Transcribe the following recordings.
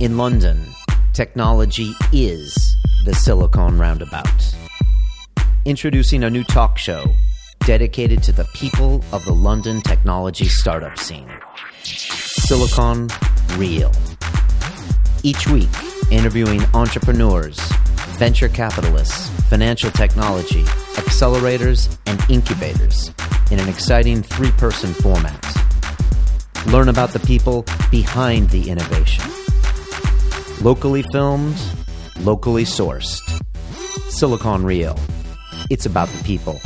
In London, technology is the Silicon Roundabout. Introducing a new talk show dedicated to the people of the London technology startup scene. SiliconReel. Each week, interviewing entrepreneurs, venture capitalists, financial technology, accelerators, and incubators in an exciting three-person format. Learn about the people behind the innovation. Locally filmed, locally sourced. SiliconReel. It's about the people.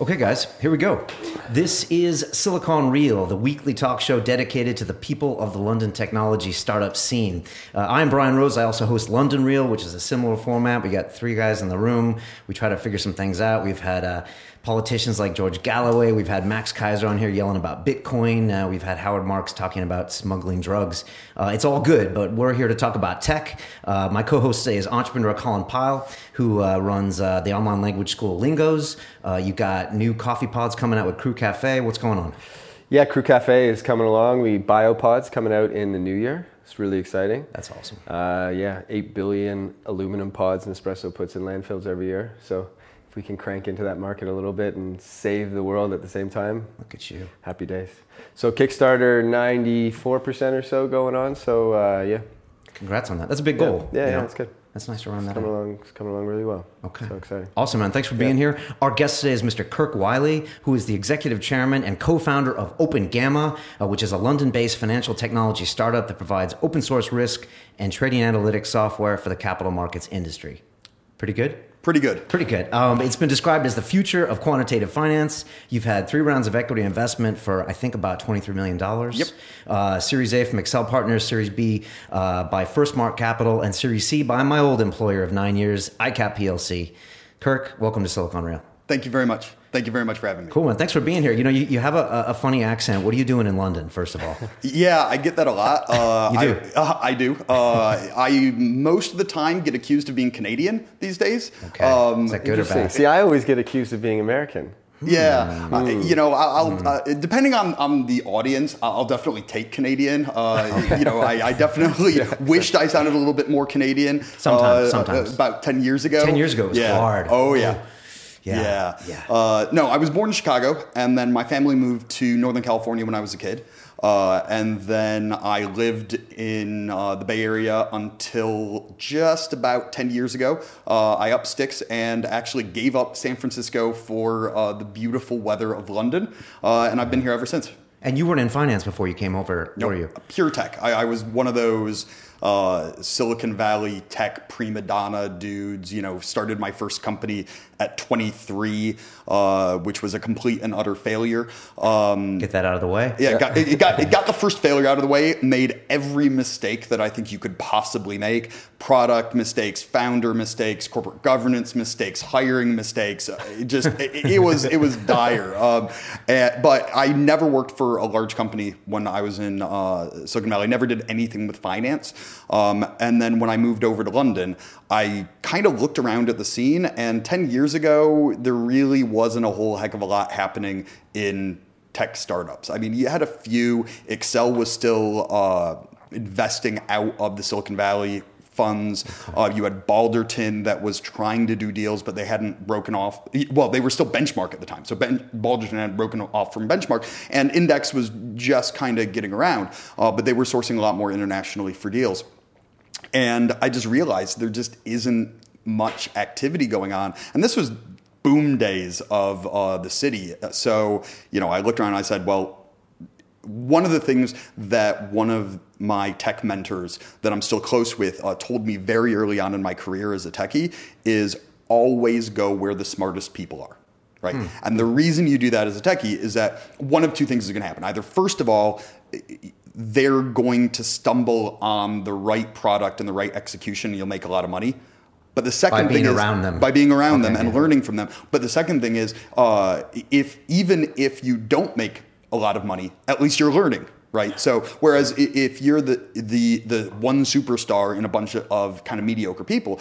Okay, guys, here we go. This is SiliconReel, the weekly talk show dedicated to the people of the London technology startup scene. I'm Brian Rose. I also host London Reel, which is a similar format. We got three guys in the room. We try to figure some things out. We've had politicians like George Galloway. We've had Max Kaiser on here yelling about Bitcoin. We've had Howard Marks talking about smuggling drugs. It's all good, but we're here to talk about tech. My co-host today is entrepreneur Colin Pyle, who runs the online language school Lingos. You got new coffee pods coming out with Crew Cafe. What's going on? Yeah, Crew Cafe is coming along. We BioPods coming out in the new year. It's really exciting. That's awesome. Yeah, 8 billion aluminum pods Nespresso puts in landfills every year. So we can crank into that market a little bit and save the world at the same time. Look at you. Happy days. So Kickstarter 94% or so going on. So yeah. Congrats on that. That's a big goal. Yeah, it's good. That's nice to run that. It's coming along really well. Okay. So exciting. Awesome, man. Thanks for being here. Our guest today is Mr. Kirk Wylie, who is the executive chairman and co-founder of OpenGamma, which is a London-based financial technology startup that provides open source risk and trading analytics software for the capital markets industry. Pretty good? Pretty good. It's been described as the future of quantitative finance. You've had three rounds of equity investment for, I think, about $23 million. Yep. Series A from Excel Partners, Series B by Firstmark Capital, and Series C by my old employer of 9 years, ICAP PLC. Kirk, welcome to SiliconReel. Thank you very much. Thank you very much for having me. Cool, man. Thanks for being here. You know, you have a funny accent. What are you doing in London, first of all? Yeah, I get that a lot. You do? I do. I most of the time get accused of being Canadian these days. Okay. Is that good or bad? See, I always get accused of being American. Yeah, you know, depending on the audience, I'll definitely take Canadian. You know, I definitely wished I sounded a little bit more Canadian. Sometimes. About 10 years ago. 10 years ago was hard. Oh, yeah. Yeah. No, I was born in Chicago, and then my family moved to Northern California when I was a kid. And then I lived in the Bay Area until just about 10 years ago. I up sticks and actually gave up San Francisco for the beautiful weather of London. And I've been here ever since. And you weren't in finance before you came over, were you? Pure tech. I was one of those Silicon Valley tech prima donna dudes. You know, started my first company at 23, which was a complete and utter failure. Get that out of the way. Yeah, it got the first failure out of the way. Made every mistake that I think you could possibly make: product mistakes, founder mistakes, corporate governance mistakes, hiring mistakes. It just it was dire. But I never worked for a large company when I was in Silicon Valley. Never did anything with finance. And then when I moved over to London, I kind of looked around at the scene, and 10 years ago, there really wasn't a whole heck of a lot happening in tech startups. I mean, you had a few. Excel was still investing out of the Silicon Valley funds. You had Balderton that was trying to do deals, but they hadn't broken off. Well, they were still Benchmark at the time. So Balderton had broken off from Benchmark, and Index was just kind of getting around, but they were sourcing a lot more internationally for deals. And I just realized there just isn't much activity going on. And this was boom days of the city. So, you know, I looked around and I said, well, one of the things that one of my tech mentors that I'm still close with told me very early on in my career as a techie is always go where the smartest people are, right? And the reason you do that as a techie is that one of two things is going to happen. Either, first of all, they're going to stumble on the right product and the right execution, and you'll make a lot of money. But the second thing is by being around them and learning from them. But the second thing is, even if you don't make a lot of money, at least you're learning, right? So whereas if you're the one superstar in a bunch of kind of mediocre people,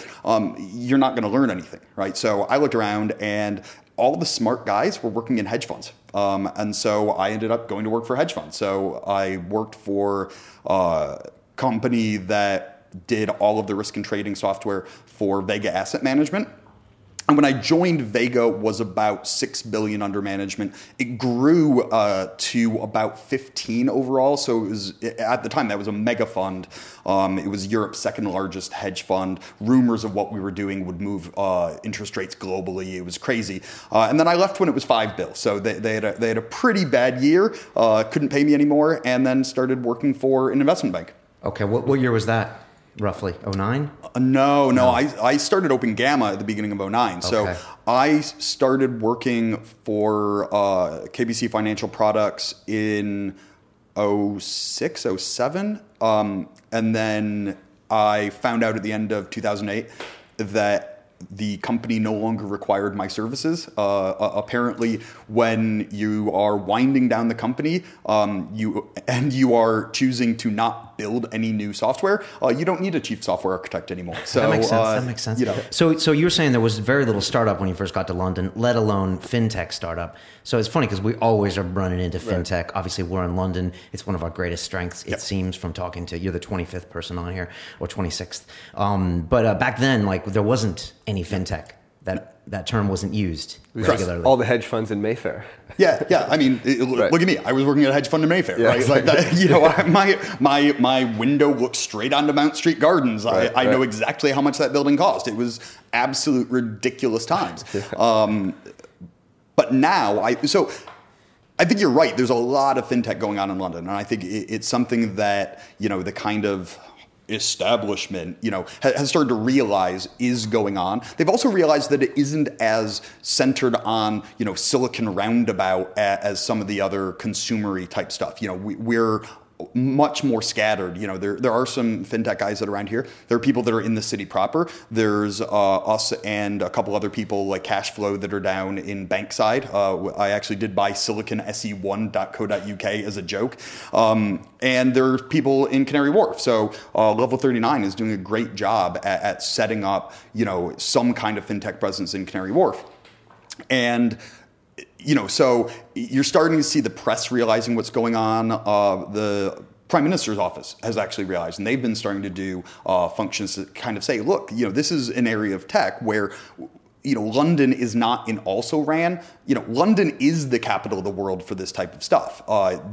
you're not going to learn anything, right? So I looked around, and all the smart guys were working in hedge funds. And so I ended up going to work for hedge funds. So I worked for a company that did all of the risk and trading software for Vega Asset Management. And when I joined, Vega was about $6 billion under management. It grew to about 15 overall. So it was, at the time, that was a mega fund. It was Europe's second largest hedge fund. Rumors of what we were doing would move interest rates globally. It was crazy. And then I left when it was $5 billion. So they had a pretty bad year, couldn't pay me anymore, and then started working for an investment bank. Okay, what year was that? Roughly 09? No. I started OpenGamma at the beginning of 09. Okay. So I started working for KBC Financial Products in 06, 07. And then I found out at the end of 2008 that the company no longer required my services. Apparently, when you are winding down the company, you are choosing to not build any new software, you don't need a chief software architect anymore. So that makes sense. You know. So you were saying there was very little startup when you first got to London, let alone fintech startup. So it's funny because we always are running into fintech. Right. Obviously, we're in London. It's one of our greatest strengths, it seems, from talking to, you're the 25th person on here, or 26th. But back then, there wasn't any fintech. That term wasn't used regularly. All the hedge funds in Mayfair. Yeah. I mean, look at me. I was working at a hedge fund in Mayfair. Yeah, right? Exactly. Like that, my window looks straight onto Mount Street Gardens. I know exactly how much that building cost. It was absolute ridiculous times. But now, I think you're right. There's a lot of fintech going on in London, and I think it's something that the kind of establishment, has started to realize is going on. They've also realized that it isn't as centered on, Silicon Roundabout as some of the other consumer-y type stuff. We're much more scattered. There are some fintech guys that are around here. There are people that are in the city proper. There's us and a couple other people like Cashflow that are down in Bankside. I actually did buy siliconse1.co.uk as a joke. And there are people in Canary Wharf. So Level 39 is doing a great job at setting up, some kind of fintech presence in Canary Wharf. And so you're starting to see the press realizing what's going on. The Prime Minister's office has actually realized, and they've been starting to do functions that kind of say, look, this is an area of tech where London is not in also-ran. London is the capital of the world for this type of stuff.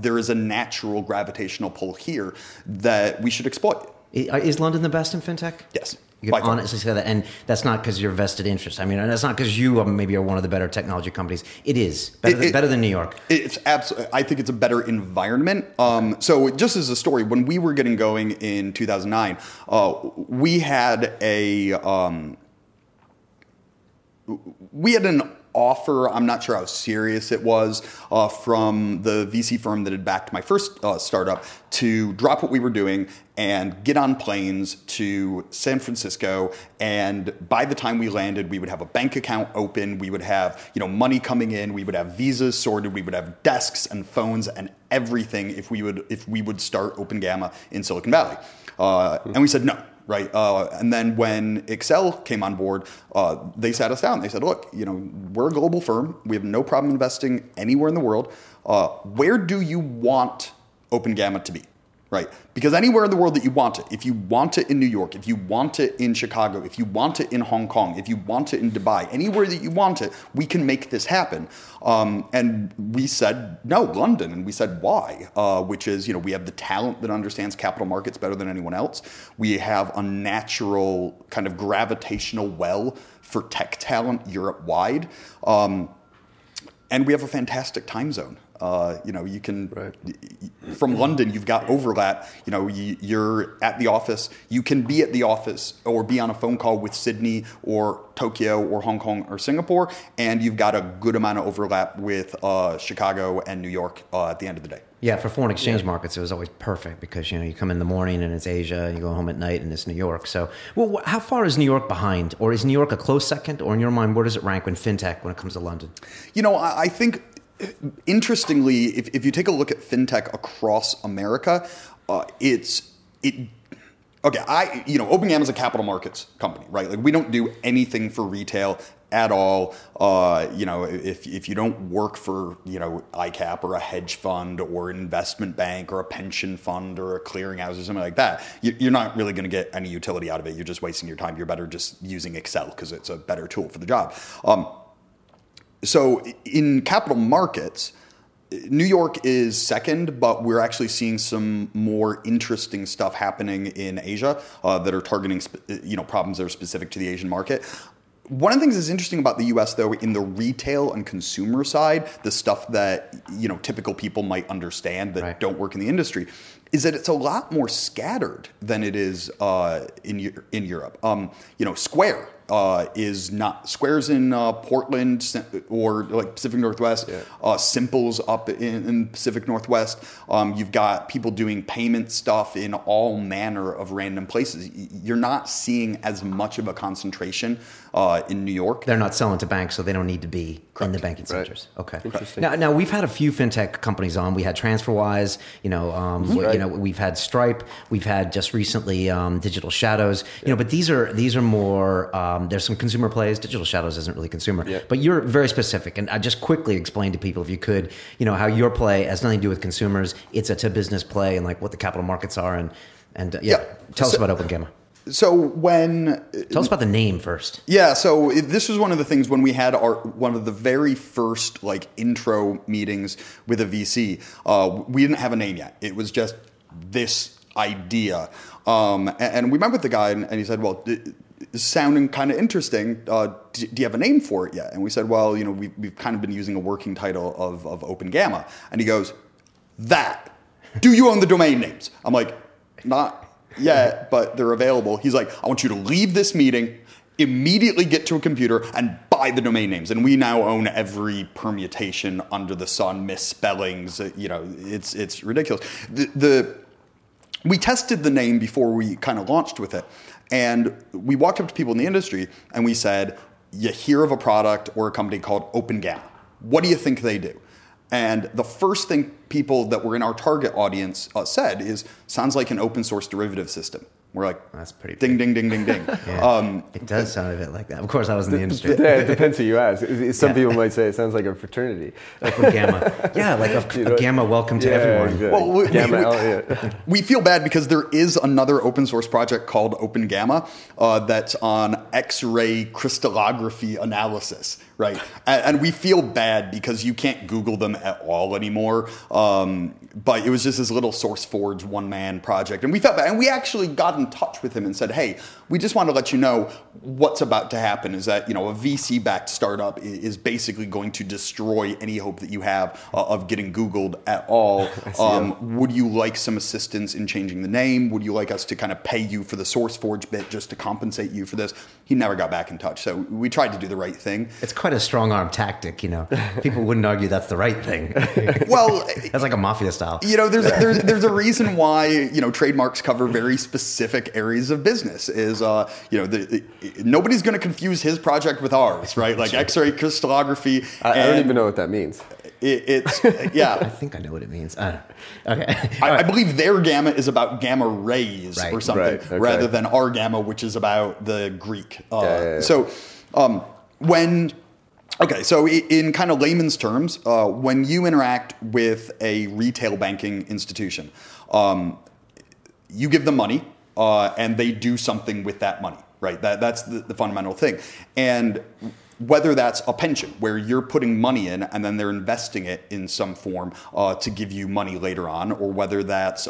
There is a natural gravitational pull here that we should exploit. Is London the best in fintech? Yes. You can honestly say that, and that's not because you're vested interest. I mean, and that's not because you maybe are one of the better technology companies. It is better than New York. It's absolutely. I think it's a better environment. So just as a story, when we were getting going in 2009, we had an offer. I'm not sure how serious it was, from the VC firm that had backed my first startup to drop what we were doing and get on planes to San Francisco. And by the time we landed, we would have a bank account open. We would have, money coming in. We would have visas sorted. We would have desks and phones and everything if we would start OpenGamma in Silicon Valley. And we said no. Right. And then when Excel came on board, they sat us down. They said, look, we're a global firm. We have no problem investing anywhere in the world. Where do you want OpenGamma to be? Right. Because anywhere in the world that you want it, if you want it in New York, if you want it in Chicago, if you want it in Hong Kong, if you want it in Dubai, anywhere that you want it, we can make this happen. And we said, no, London. And we said, why? Which is, we have the talent that understands capital markets better than anyone else. We have a natural kind of gravitational well for tech talent Europe-wide. And we have a fantastic time zone. You can, from London, you've got overlap, you're at the office, you can be at the office or be on a phone call with Sydney or Tokyo or Hong Kong or Singapore, and you've got a good amount of overlap with Chicago and New York at the end of the day. Yeah, for foreign exchange markets, it was always perfect because, you come in the morning and it's Asia and you go home at night and it's New York. So, well, how far is New York behind? Or is New York a close second? Or in your mind, where does it rank in fintech when it comes to London? I think... Interestingly, if you take a look at fintech across America, OpenGamma is a capital markets company, right? We don't do anything for retail at all. You know, if you don't work for, you know, ICAP or a hedge fund or an investment bank or a pension fund or a clearinghouse or something like that, you're not really going to get any utility out of it. You're just wasting your time. You're better just using Excel because it's a better tool for the job. So in capital markets, New York is second, but we're actually seeing some more interesting stuff happening in Asia that are targeting, you know, problems that are specific to the Asian market. One of the things that's interesting about the U.S., though, in the retail and consumer side, the stuff that, you know, typical people might understand that don't work in the industry, is that it's a lot more scattered than it is in Europe. You know, Square is not, Square's in Portland or like Pacific Northwest. Simple's up in Pacific Northwest. You've got people doing payment stuff in all manner of random places. You're not seeing as much of a concentration in New York. They're not selling to banks, so they don't need to be in the banking centers. Okay. Interesting. Now we've had a few fintech companies on. We had TransferWise. You know, you know, we've had Stripe. We've had just recently Digital Shadows. You know, but these are more. There's some consumer plays. Digital Shadows isn't really consumer, but you're very specific. And I just quickly explain to people, if you could, you know, how your play has nothing to do with consumers. It's a to business play, and like what the capital markets are, Tell us about OpenGamma. Tell us about the name first. Yeah, so this was one of the things when we had one of the very first like intro meetings with a VC. We didn't have a name yet. It was just this idea, and we met with the guy, and he said, "Well, it's sounding kind of interesting. Do you have a name for it yet?" And we said, "Well, you know, we've kind of been using a working title of OpenGamma." And he goes, "That? Do you own the domain names?" I'm like, "Not yet, but they're available." He's like, "I want you to leave this meeting, immediately get to a computer and buy the domain names." And we now own every permutation under the sun, misspellings. You know, it's ridiculous. We tested the name before we kind of launched with it. And we walked up to people in the industry and we said, "You hear of a product or a company called OpenGamma. What do you think they do?" And the first thing people that were in our target audience said is, "Sounds like an open source derivative system." We're like, "That's pretty ding, big. Ding, ding, ding, ding." It does sound a bit like that. Of course, I was in the industry. Yeah, it depends who you ask. Some people might say it sounds like a fraternity. OpenGamma. Yeah, like a gamma welcome to everyone. Exactly. Well, we feel bad because there is another open source project called OpenGamma that's on X-ray crystallography analysis, right? And we feel bad because you can't Google them at all anymore. But it was just this little SourceForge one-man project. And we felt bad. And we actually got in touch with him and said, "Hey, we just want to let you know what's about to happen is that, you know, a VC-backed startup is basically going to destroy any hope that you have of getting Googled at all. Would you like some assistance in changing the name? Would you like us to kind of pay you for the SourceForge bit just to compensate you for this?" He never got back in touch. So we tried to do the right thing. It's quite a strong-arm tactic, you know. People wouldn't argue that's the right thing. Well, that's like a mafia style. You know, there's a reason why, you know, trademarks cover very specific areas of business. Is you know, nobody's going to confuse his project with ours, right? Like X-ray crystallography. I don't even know what that means. It's I think I know what it means. I believe their gamma is about gamma rays or something, rather than our gamma, which is about the Greek. So so in kind of layman's terms, when you interact with a retail banking institution, you give them money and they do something with that money, right? That's the fundamental thing. And whether that's a pension where you're putting money in and then they're investing it in some form to give you money later on, or whether that's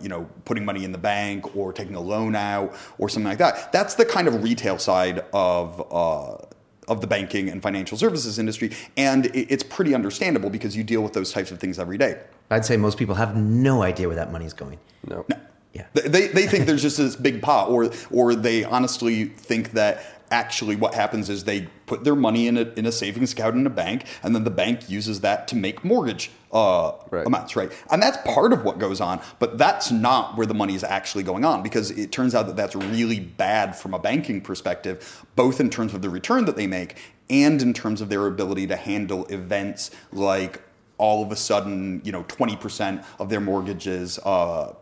you know, putting money in the bank or taking a loan out or something like that. That's the kind of retail side of the banking and financial services industry. And it's pretty understandable because you deal with those types of things every day. I'd say most people have no idea where that money's going. No. Yeah. They think there's just this big pot, or they honestly think that actually what happens is they put their money in a savings account in a bank, and then the bank uses that to make mortgage amounts, right? And that's part of what goes on, but that's not where the money is actually going on, because it turns out that that's really bad from a banking perspective, both in terms of the return that they make and in terms of their ability to handle events like all of a sudden, you know, 20% of their mortgages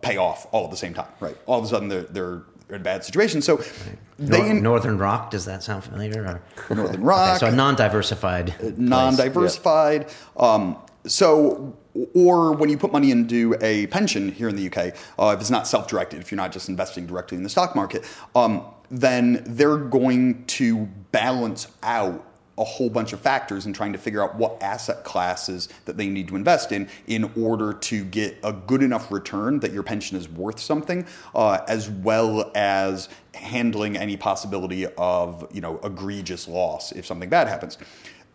pay off all at the same time, right? All of a sudden, they're in bad situations. So Northern Rock, does that sound familiar? Or? Northern Rock. Okay, so a non-diversified. Yeah. Or when you put money into a pension here in the UK, if it's not self-directed, if you're not just investing directly in the stock market, then they're going to balance out a whole bunch of factors and trying to figure out what asset classes that they need to invest in order to get a good enough return that your pension is worth something, as well as handling any possibility of, egregious loss if something bad happens.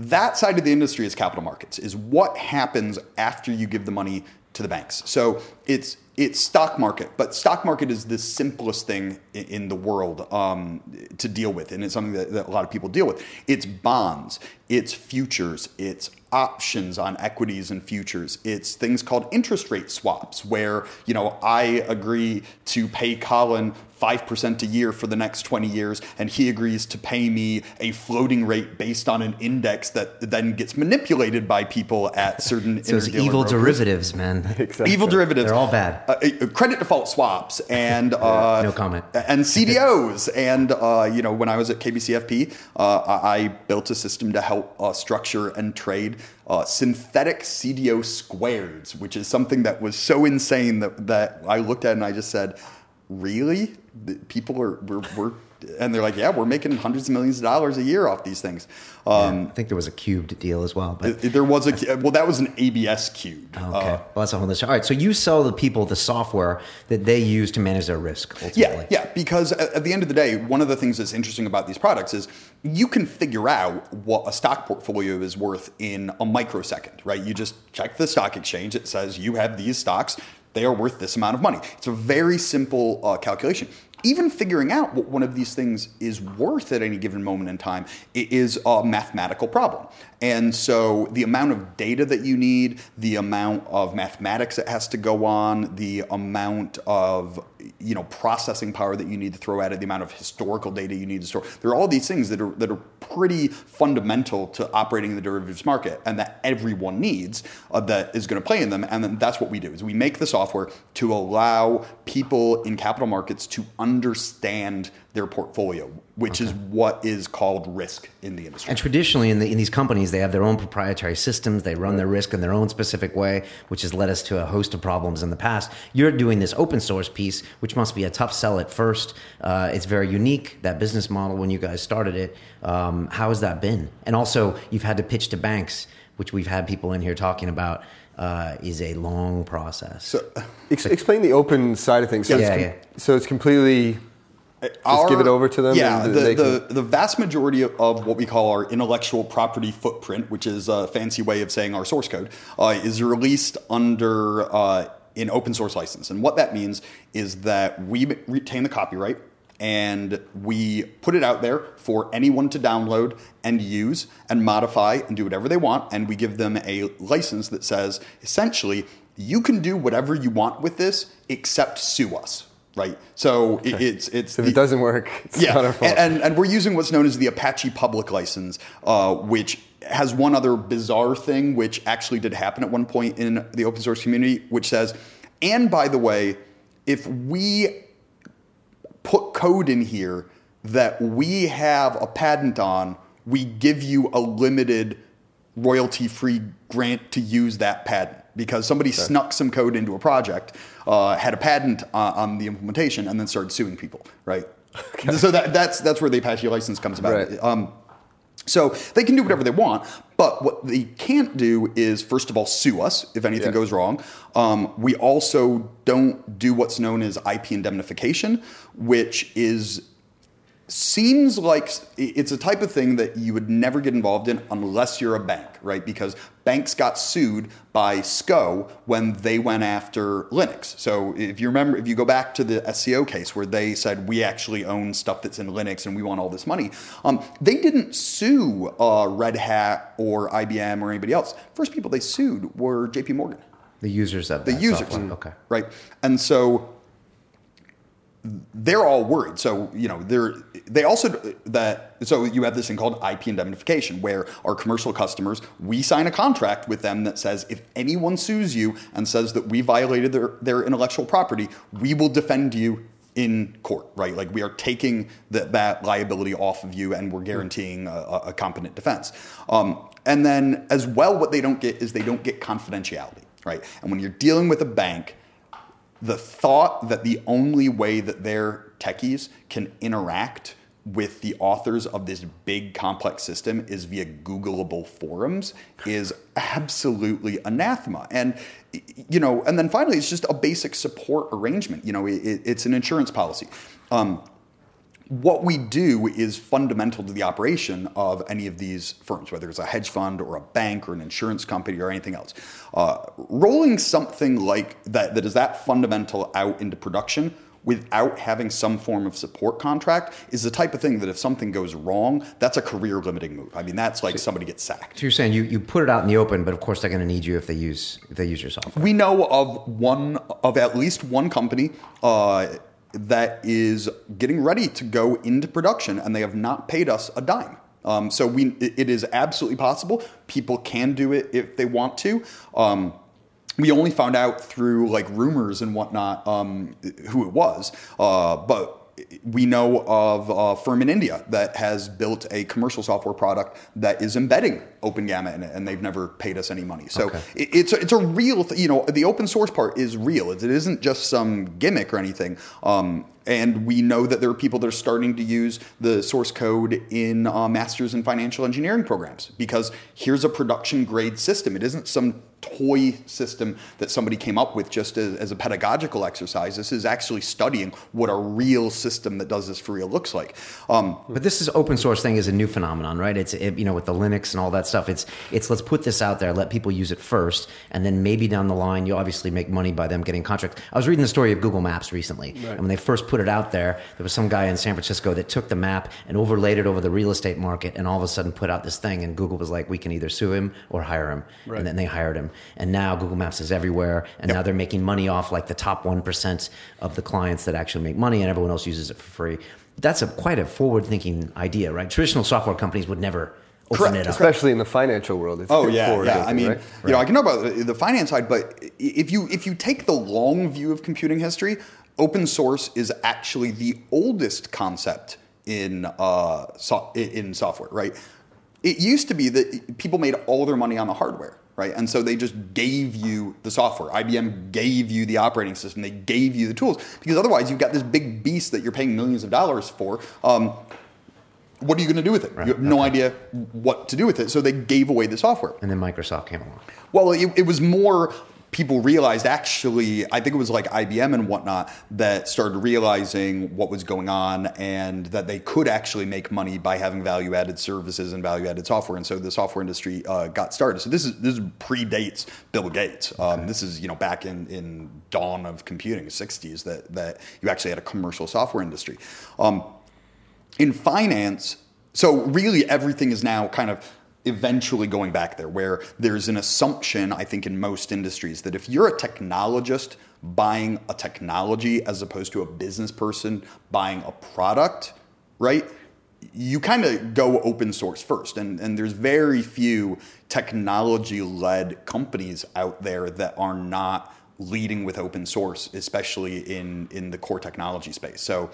That side of the industry is capital markets, is what happens after you give the money to the banks. So it's stock market, but stock market is the simplest thing in the world to deal with, and it's something that a lot of people deal with. It's bonds, it's futures, it's options on equities and futures. It's things called interest rate swaps, where I agree to pay Colin 5% a year for the next 20 years, and he agrees to pay me a floating rate based on an index that then gets manipulated by people at certain. So it's evil derivatives, man. Exactly. Evil derivatives. They're all bad. Credit default swaps and no comment. And CDOs and when I was at KBCFP, I built a system to help structure and trade synthetic CDO squareds, which is something that was so insane that I looked at and I just said, really? People are, we're and they're like, yeah, we're making hundreds of millions of dollars a year off these things. I think there was a cubed deal as well. But there was that was an ABS cubed. Okay. That's a whole list. All right. So you sell the people the software that they use to manage their risk, ultimately. Yeah. Because at the end of the day, one of the things that's interesting about these products is you can figure out what a stock portfolio is worth in a microsecond, right? You just check the stock exchange. It says you have these stocks. They are worth this amount of money. It's a very simple calculation. Even figuring out what one of these things is worth at any given moment in time is a mathematical problem. And so the amount of data that you need, the amount of mathematics that has to go on, the amount of processing power that you need to throw at it, the amount of historical data you need to store, there are all these things that are pretty fundamental to operating in the derivatives market and that everyone needs that is going to play in them. And then that's what we do, is we make the software to allow people in capital markets to understand their portfolio, which is what is called risk in the industry. And traditionally in these companies, they have their own proprietary systems. They run their risk in their own specific way, which has led us to a host of problems in the past. You're doing this open source piece, which must be a tough sell at first. It's very unique, that business model, when you guys started it. How has that been? And also you've had to pitch to banks, which we've had people in here talking about. Is a long process. So, explain the open side of things. So So it's completely... Just give it over to them? Yeah, the vast majority of what we call our intellectual property footprint, which is a fancy way of saying our source code, is released under an open source license. And what that means is that we retain the copyright and we put it out there for anyone to download and use and modify and do whatever they want. And we give them a license that says, essentially, you can do whatever you want with this except sue us. Right. So okay. If it doesn't work, it's not our fault. And we're using what's known as the Apache public license, which has one other bizarre thing, which actually did happen at one point in the open source community, which says, and by the way, if we put code in here that we have a patent on, we give you a limited royalty-free grant to use that patent. Because somebody snuck some code into a project, had a patent on the implementation, and then started suing people, right? Okay. So that's where the Apache license comes about. Right. So they can do whatever they want, but what they can't do is, first of all, sue us if anything goes wrong. We also don't do what's known as IP indemnification, which seems like it's a type of thing that you would never get involved in unless you're a bank, right? Because banks got sued by SCO when they went after Linux. So if you remember, if you go back to the SCO case where they said, we actually own stuff that's in Linux and we want all this money, they didn't sue Red Hat or IBM or anybody else. First people they sued were JP Morgan. The users of that software. Okay. Right. And so they're all worried. So, so you have this thing called IP indemnification where our commercial customers, we sign a contract with them that says if anyone sues you and says that we violated their intellectual property, we will defend you in court, right? Like, we are taking that liability off of you, and we're guaranteeing a competent defense. And then as well, what they don't get is they don't get confidentiality, right? And when you're dealing with a bank, the thought that the only way that their techies can interact with the authors of this big complex system is via Googleable forums is absolutely anathema. And, you know, and then finally, it's just a basic support arrangement. You know, it's an insurance policy. What we do is fundamental to the operation of any of these firms, whether it's a hedge fund or a bank or an insurance company or anything else. Rolling something like that is that fundamental out into production without having some form of support contract is the type of thing that if something goes wrong, that's a career-limiting move. I mean, that's like somebody gets sacked. So you're saying you put it out in the open, but of course they're going to need you if they use your software. We know of at least one company that is getting ready to go into production, and they have not paid us a dime. So it is absolutely possible. People can do it if they want to. We only found out through like rumors and whatnot who it was, but we know of a firm in India that has built a commercial software product that is embedding OpenGamma in it, and they've never paid us any money. So okay. It's a real thing. You know, the open source part is real. It isn't just some gimmick or anything. And we know that there are people that are starting to use the source code in masters in financial engineering programs, because here's a production grade system. It isn't some toy system that somebody came up with just as a pedagogical exercise. This is actually studying what a real system that does this for real looks like. But this is open source thing is a new phenomenon, right? It's with the Linux and all that stuff, it's let's put this out there, let people use it first, and then maybe down the line you'll obviously make money by them getting contracts. I was reading the story of Google Maps recently, right? And when they first put it out there was some guy in San Francisco that took the map and overlaid it over the real estate market, and all of a sudden put out this thing, and Google was like, we can either sue him or hire him, right? And then they hired him. And now Google Maps is everywhere, and now they're making money off like the top 1% of the clients that actually make money, and everyone else uses it for free. That's quite a forward-thinking idea, right? Traditional software companies would never open it up. Especially in the financial world. It's forward-thinking, I mean, right? You know, I can know about the finance side, but if you take the long view of computing history, open source is actually the oldest concept in software, right? It used to be that people made all their money on the hardware. Right? And so they just gave you the software. IBM gave you the operating system. They gave you the tools, because otherwise you've got this big beast that you're paying millions of dollars for. What are you going to do with it? Right. You have no idea what to do with it. So they gave away the software. And then Microsoft came along. Well, it was more people realized, actually, I think it was like IBM and whatnot that started realizing what was going on, and that they could actually make money by having value-added services and value-added software. And so the software industry got started. So this predates Bill Gates. This is back in dawn of computing, 60s, that you actually had a commercial software industry. In finance, so really everything is now kind of eventually going back there, where there's an assumption, I think, in most industries, that if you're a technologist buying a technology as opposed to a business person buying a product, right, you kind of go open source first. And there's very few technology-led companies out there that are not leading with open source, especially in the core technology space. So,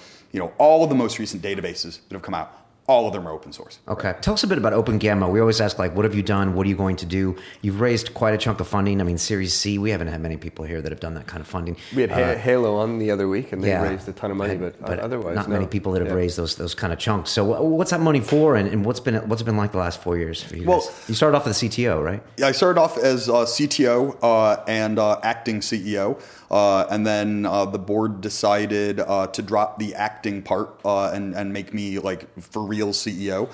all of the most recent databases that have come out, all of them are open source. Okay. Right? Tell us a bit about OpenGamma. We always ask, what have you done? What are you going to do? You've raised quite a chunk of funding. I mean, Series C, we haven't had many people here that have done that kind of funding. We had Halo on the other week, and they raised a ton of money, but otherwise, not many people that have raised those kind of chunks. So what's that money for, and what's it been like the last 4 years for you guys? You started off as a CTO, right? Yeah, I started off as CTO and acting CEO. And then the board decided to drop the acting part and make me for real CEO.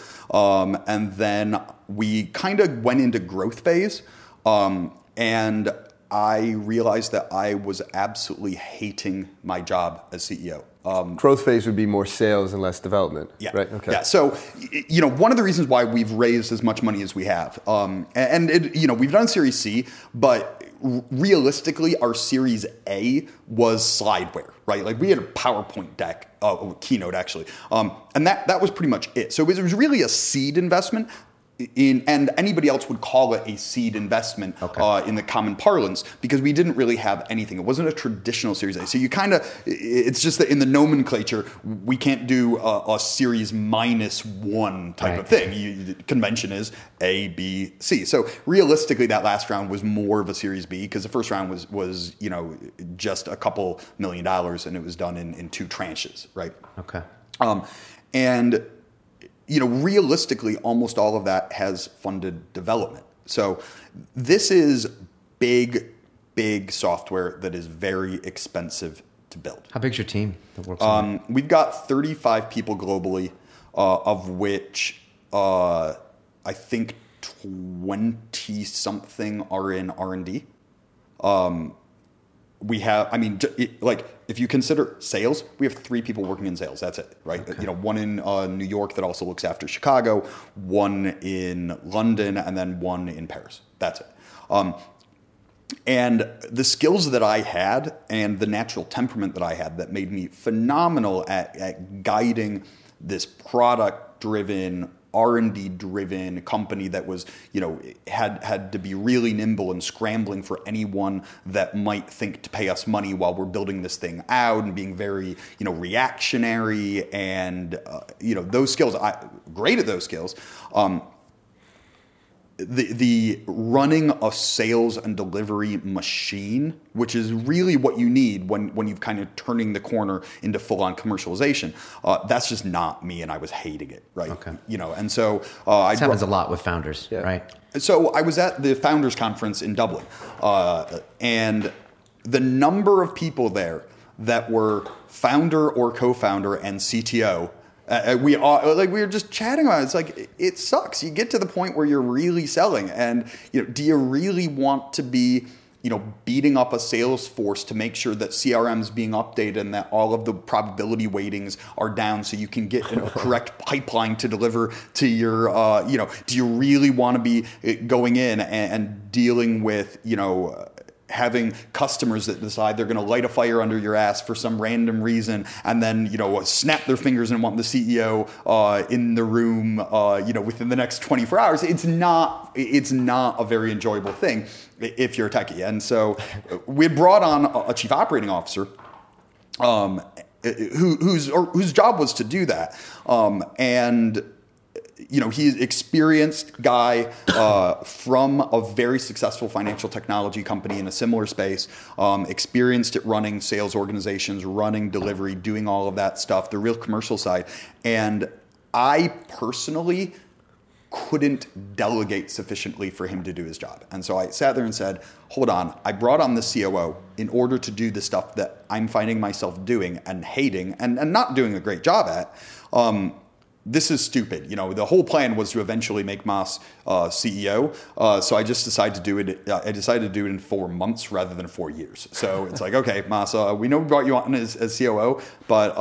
And then we kind of went into growth phase. And I realized that I was absolutely hating my job as CEO. Growth phase would be more sales and less development, right? Okay. Yeah. So, one of the reasons why we've raised as much money as we have, we've done Series C, but realistically, our Series A was slideware, right? Like, we had a PowerPoint deck, keynote actually, and that was pretty much it. So it was really a seed investment. and anybody else would call it a seed investment in the common parlance, because we didn't really have anything. It wasn't a traditional Series A. So you kind of, it's just that in the nomenclature, we can't do a Series minus one type of thing. The convention is A, B, C. So realistically, that last round was more of a Series B, because the first round was you know, just a couple $1 million, and it was done in 2 tranches, right? Okay. And you know, realistically, almost all of that has funded development. So this is big, big software that is very expensive to build. How big's your team that works on that? We've got 35 people globally, of which I think 20-something are in R&D. We have, I mean, like, if you consider sales, we have 3 people working in sales. That's it, right? Okay. You know, one in New York that also looks after Chicago, one in London, and then one in Paris. That's it. And the skills that I had and the natural temperament that I had that made me phenomenal at guiding this product-driven, R&D-driven company that was, you know, had to be really nimble and scrambling for anyone that might think to pay us money while we're building this thing out, and being very, you know, reactionary and, you know, those skills. Great at those skills. The running a sales and delivery machine, which is really what you need when you've kind of turning the corner into full-on commercialization, that's just not me, and I was hating it, right? Okay. You know, and so I happens a lot with founders, right? So I was at the founders conference in Dublin, and the number of people there that were founder or co-founder and CTO. We were just chatting about it. It's like, it sucks. You get to the point where you're really selling, and you know, do you really want to be, you know, beating up a sales force to make sure that CRM's being updated and that all of the probability weightings are down so you can get a correct pipeline to deliver to your, you know, do you really want to be going in and dealing with, you know, having customers that decide they're going to light a fire under your ass for some random reason, and then, you know, snap their fingers and want the CEO in the room, you know, within the next 24 hours. It's not a very enjoyable thing if you're a techie. And so we brought on a chief operating officer, whose job was to do that, and. You know, he's an experienced guy from a very successful financial technology company in a similar space, experienced at running sales organizations, running delivery, doing all of that stuff, the real commercial side. And I personally couldn't delegate sufficiently for him to do his job. And so I sat there and said, hold on, I brought on the COO in order to do the stuff that I'm finding myself doing and hating and not doing a great job at. This is stupid. You know, the whole plan was to eventually make Moss CEO. So I just decided to do it. I decided to do it in 4 months rather than 4 years. So it's like, okay, Moss, we know we brought you on as COO, but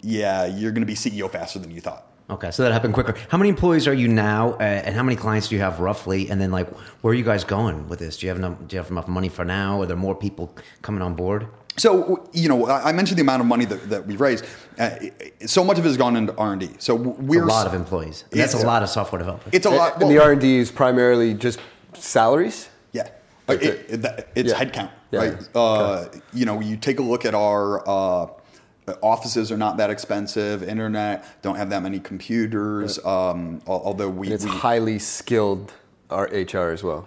yeah, you're going to be CEO faster than you thought. Okay, so that happened quicker. How many employees are you now, and how many clients do you have roughly? And then, like, where are you guys going with this? Do you have enough money for now? Are there more people coming on board? So, you know, I mentioned the amount of money that we've raised. So much of it has gone into R&D. So we're a lot of employees. That's a lot of software developers. It's a lot. Well, and the R&D is primarily just salaries? Yeah. It's headcount, right? You know, you take a look at our offices are not that expensive. Internet, don't have that many computers. Although we highly skilled our HR as well.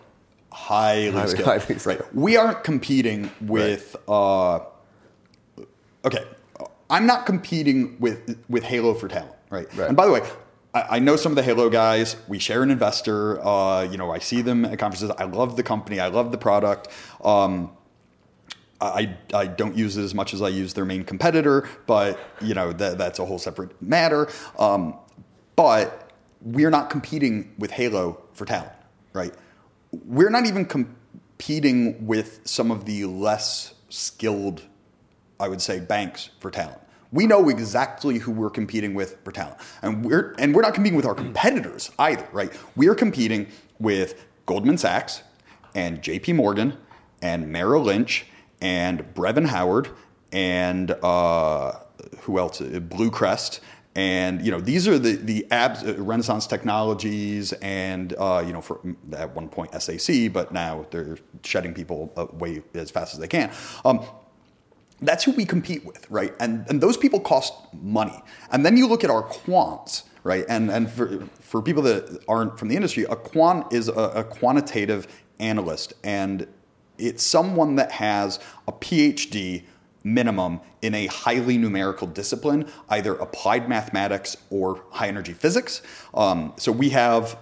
Highly skilled. Right. We aren't competing with. I'm not competing with Halo for talent. Right. And by the way, I know some of the Halo guys. We share an investor. You know, I see them at conferences. I love the company. I love the product. I don't use it as much as I use their main competitor, but you know that's a whole separate matter. But we're not competing with Halo for talent, right? We're not even competing with some of the less skilled, I would say, banks for talent. We know exactly who we're competing with for talent. And we're not competing with our competitors either, right? We are competing with Goldman Sachs and JP Morgan and Merrill Lynch and Brevin Howard and who else? Blue Crest And, you know, these are the Renaissance technologies and, you know, for at one point SAC, but now they're shedding people away as fast as they can. That's who we compete with, right? And those people cost money. And then you look at our quants, right? And for people that aren't from the industry, a quant is a quantitative analyst. And it's someone that has a PhD minimum in a highly numerical discipline, either applied mathematics or high energy physics. So we have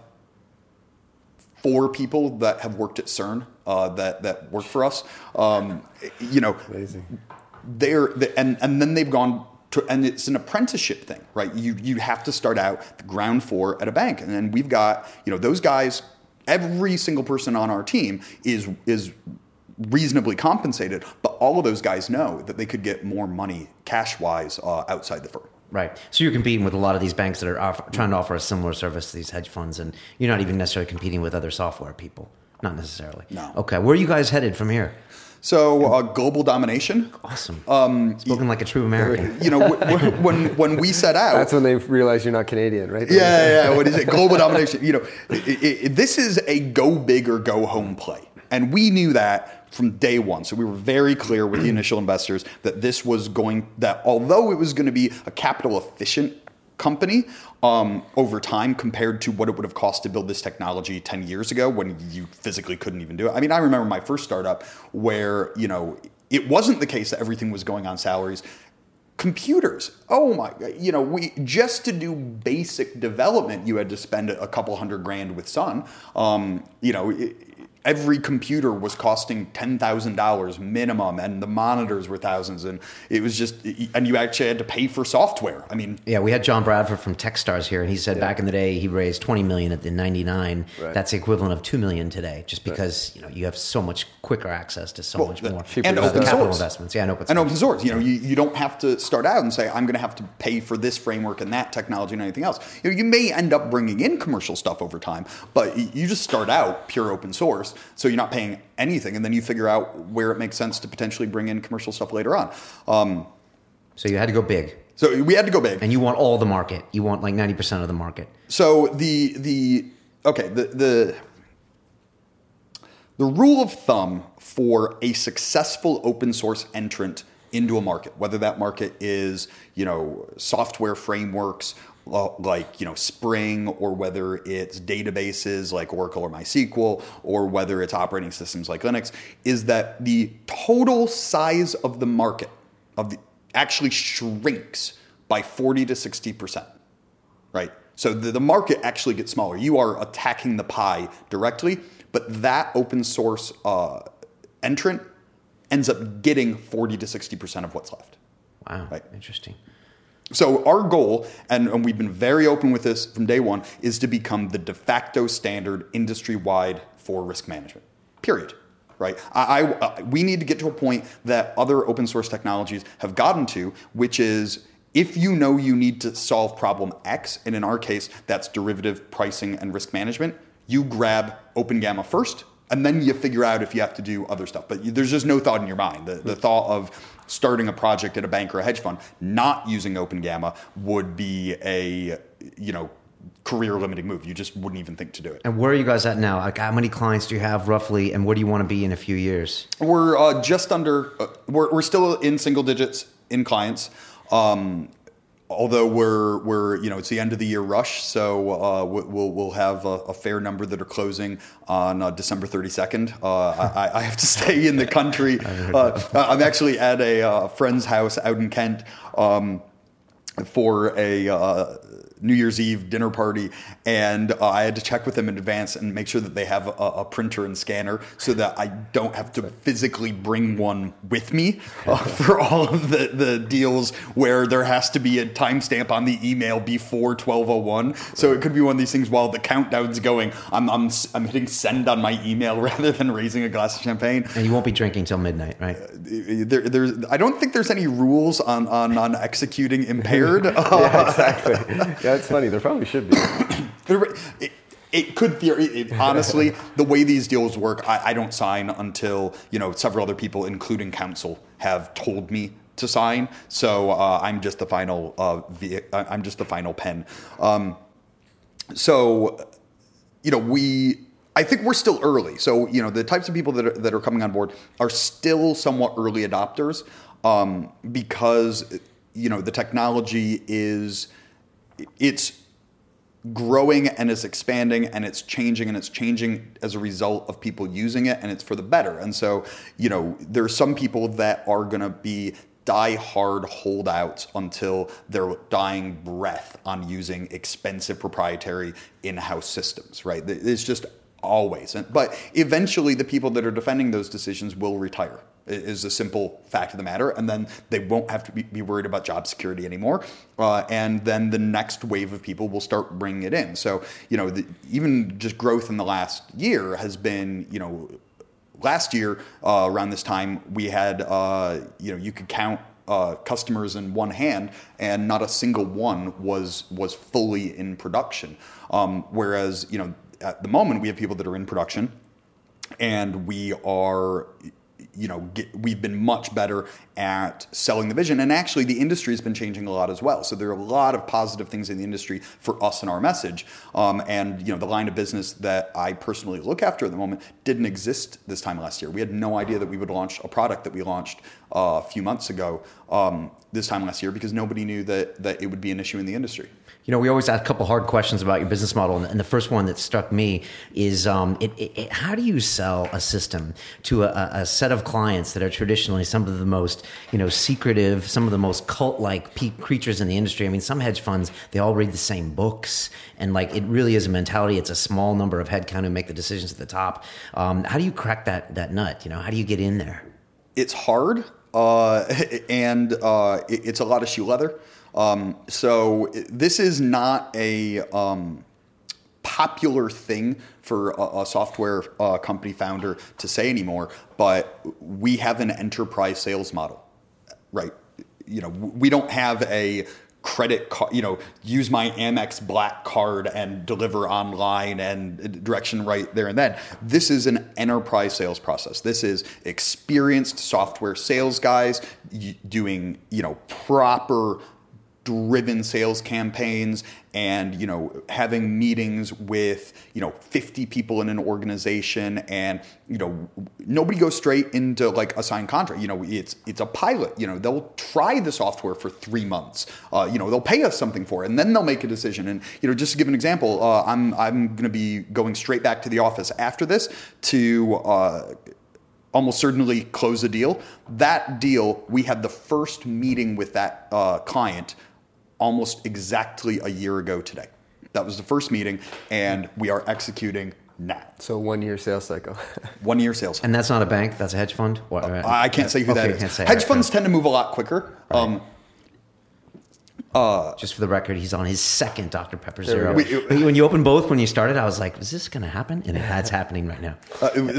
4 people that have worked at CERN that work for us. You know, amazing. And then they've gone to, and it's an apprenticeship thing, right? You have to start out the ground floor at a bank, and then we've got, you know, those guys. Every single person on our team is reasonably compensated, but all of those guys know that they could get more money cash-wise outside the firm. Right. So you're competing with a lot of these banks that are trying to offer a similar service to these hedge funds, and you're not even necessarily competing with other software people. Not necessarily. No. Okay. Where are you guys headed from here? So global domination. Awesome. Spoken like a true American. You know, when we set out. That's when they realize you're not Canadian, right? Yeah. What is it? Global domination. You know, this is a go big or go home play. And we knew that from day one. So we were very clear with the initial investors that this was that although it was going to be a capital efficient company over time compared to what it would have cost to build this technology 10 years ago when you physically couldn't even do it. I mean, I remember my first startup where, you know, it wasn't the case that everything was going on salaries. Computers. Oh my, you know, we just to do basic development, you had to spend a couple $100,000 with Sun. You know, every computer was costing $10,000 minimum, and the monitors were thousands, and it was just, and you actually had to pay for software. I mean, yeah, we had John Bradford from TechStars here, and he said back in the day he raised $20 million at the 99. Right. That's the equivalent of $2 million today, just because you know you have so much quicker access to so much more and open capital source investments. Yeah, and open source. You know, you don't have to start out and say I'm going to have to pay for this framework and that technology and anything else. You know, you may end up bringing in commercial stuff over time, but you just start out pure open source. So you're not paying anything, and then you figure out where it makes sense to potentially bring in commercial stuff later on. So you had to go big. So we had to go big. And you want all the market. You want like 90% of the market. So the rule of thumb for a successful open source entrant into a market, whether that market is, you know, software frameworks like, you know, Spring, or whether it's databases like Oracle or MySQL, or whether it's operating systems like Linux, is that the total size of the market actually shrinks by 40 to 60%, right? So the market actually gets smaller. You are attacking the pie directly, but that open source entrant ends up getting 40 to 60% of what's left. Wow, right? Interesting. So our goal, and we've been very open with this from day one, is to become the de facto standard industry-wide for risk management, period, right? We need to get to a point that other open source technologies have gotten to, which is if you know you need to solve problem X, and in our case, that's derivative pricing and risk management, you grab OpenGamma first, and then you figure out if you have to do other stuff. But there's just no thought in your mind. The thought of starting a project at a bank or a hedge fund, not using OpenGamma would be a, you know, career-limiting move. You just wouldn't even think to do it. And where are you guys at now? Like, how many clients do you have roughly, and what do you want to be in a few years? We're just under. We're still in single digits in clients. Although we're you know, it's the end of the year rush, so we'll have a fair number that are closing on December 32nd. I have to stay in the country. I'm actually at a friend's house out in Kent for a New Year's Eve dinner party, and I had to check with them in advance and make sure that they have a printer and scanner so that I don't have to physically bring one with me for all of the deals where there has to be a timestamp on the email before 12:01. So it could be one of these things while the countdown's going, I'm hitting send on my email rather than raising a glass of champagne. And you won't be drinking till midnight, right? I don't think there's any rules on executing impaired. Yeah, exactly. Yeah, it's funny. There probably should be. Honestly, the way these deals work, I don't sign until, you know, several other people, including counsel, have told me to sign. So I'm just the final pen. I think we're still early. So, the types of people that are coming on board are still somewhat early adopters, because, the technology it's growing and it's expanding and it's changing as a result of people using it, and it's for the better. And so, there are some people that are going to be die-hard holdouts until their dying breath on using expensive proprietary in-house systems, right? It's just always. But eventually the people that are defending those decisions will retire, is a simple fact of the matter. And then they won't have to be worried about job security anymore. And then the next wave of people will start bringing it in. So, even just growth in the last year has been, last year, around this time, we had, you could count customers in one hand, and not a single one was fully in production. Whereas, at the moment, we have people that are in production, and we are... we've been much better at selling the vision. And actually, the industry has been changing a lot as well. So there are a lot of positive things in the industry for us and our message. The line of business that I personally look after at the moment didn't exist this time last year. We had no idea that we would launch a product that we launched a few months ago this time last year, because nobody knew that it would be an issue in the industry. We always ask a couple hard questions about your business model, and the first one that struck me is how do you sell a system to a set of clients that are traditionally some of the most secretive, some of the most cult-like creatures in the industry? I mean, some hedge funds, they all read the same books, and it really is a mentality. It's a small number of headcount who make the decisions at the top. How do you crack that nut? How do you get in there? It's hard, and it's a lot of shoe leather. So this is not a popular thing for a software company founder to say anymore, but we have an enterprise sales model, right? We don't have a credit card, use my Amex Black Card and deliver online and direction right there and then. This is an enterprise sales process. This is experienced software sales guys doing, proper driven sales campaigns, and having meetings with 50 people in an organization, and nobody goes straight into a signed contract. It's a pilot. They'll try the software for 3 months. They'll pay us something for it, and then they'll make a decision. And just to give an example, I'm going to be going straight back to the office after this to almost certainly close a deal. That deal, we had the first meeting with that client almost exactly a year ago today. That was the first meeting, and we are executing now. So 1 year sales cycle. 1 year sales cycle. And that's not a bank, that's a hedge fund? What? I can't say who that is. Hedge funds tend to move a lot quicker. Right. Just for the record, he's on his second Dr. Pepper Zero. When you opened both, when you started, I was like, "Is this going to happen?" And it's happening right now. We were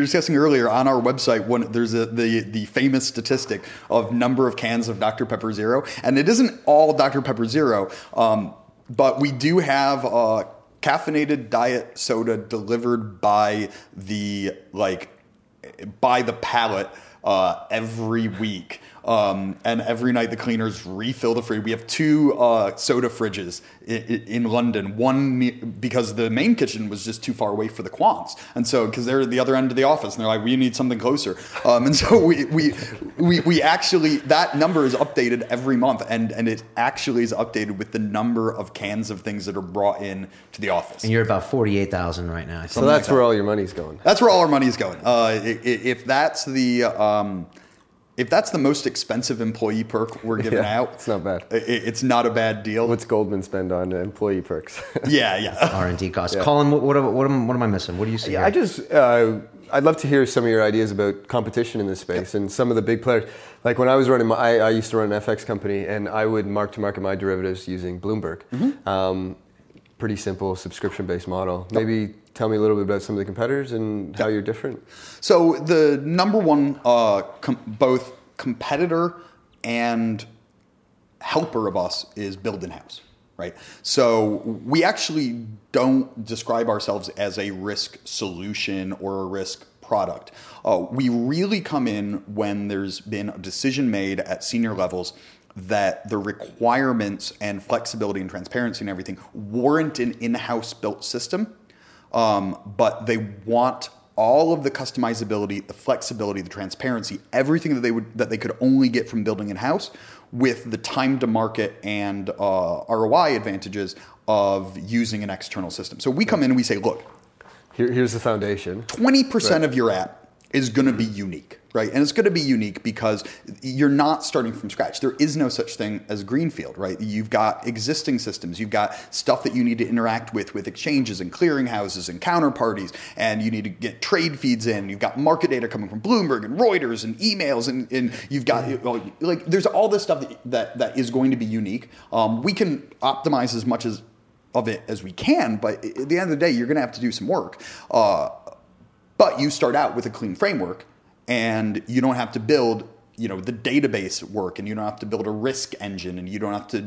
discussing earlier on our website. There's the famous statistic of number of cans of Dr. Pepper Zero, and it isn't all Dr. Pepper Zero, but we do have caffeinated diet soda delivered by the pallet every week. And every night the cleaners refill the fridge. We have two soda fridges in London. One because the main kitchen was just too far away for the quants, and so because they're at the other end of the office, and they're like, "We need something closer." And so we actually, that number is updated every month, and it actually is updated with the number of cans of things that are brought in to the office. And you're about 48,000 right now. So that's where all your money's going. That's where all our money's going. If that's the if that's the most expensive employee perk we're giving out, it's not bad. It's not a bad deal. What's Goldman spend on employee perks? Yeah. R&D costs. Yeah. Colin, what am I missing? What do you see? Yeah, I'd love to hear some of your ideas about competition in this space and some of the big players. Like when I was running, I used to run an FX company, and I would mark to market my derivatives using Bloomberg. Mm-hmm. Pretty simple subscription-based model. Maybe tell me a little bit about some of the competitors and how you're different. So the number one both competitor and helper of us is build in-house, right? So we actually don't describe ourselves as a risk solution or a risk product. We really come in when there's been a decision made at senior levels that the requirements and flexibility and transparency and everything warrant an in-house built system, but they want all of the customizability, the flexibility, the transparency, everything that they could only get from building in-house, with the time to market and ROI advantages of using an external system. So we come in and we say, look, here's the foundation. 20% of your app is going to be unique, right? And it's going to be unique because you're not starting from scratch. There is no such thing as greenfield, right? You've got existing systems. You've got stuff that you need to interact with exchanges and clearinghouses and counterparties, and you need to get trade feeds in. You've got market data coming from Bloomberg and Reuters and emails, and you've got, like, there's all this stuff that is going to be unique. We can optimize as much of it as we can, but at the end of the day, you're going to have to do some work. But you start out with a clean framework, and you don't have to build, the database work, and you don't have to build a risk engine, and you don't have to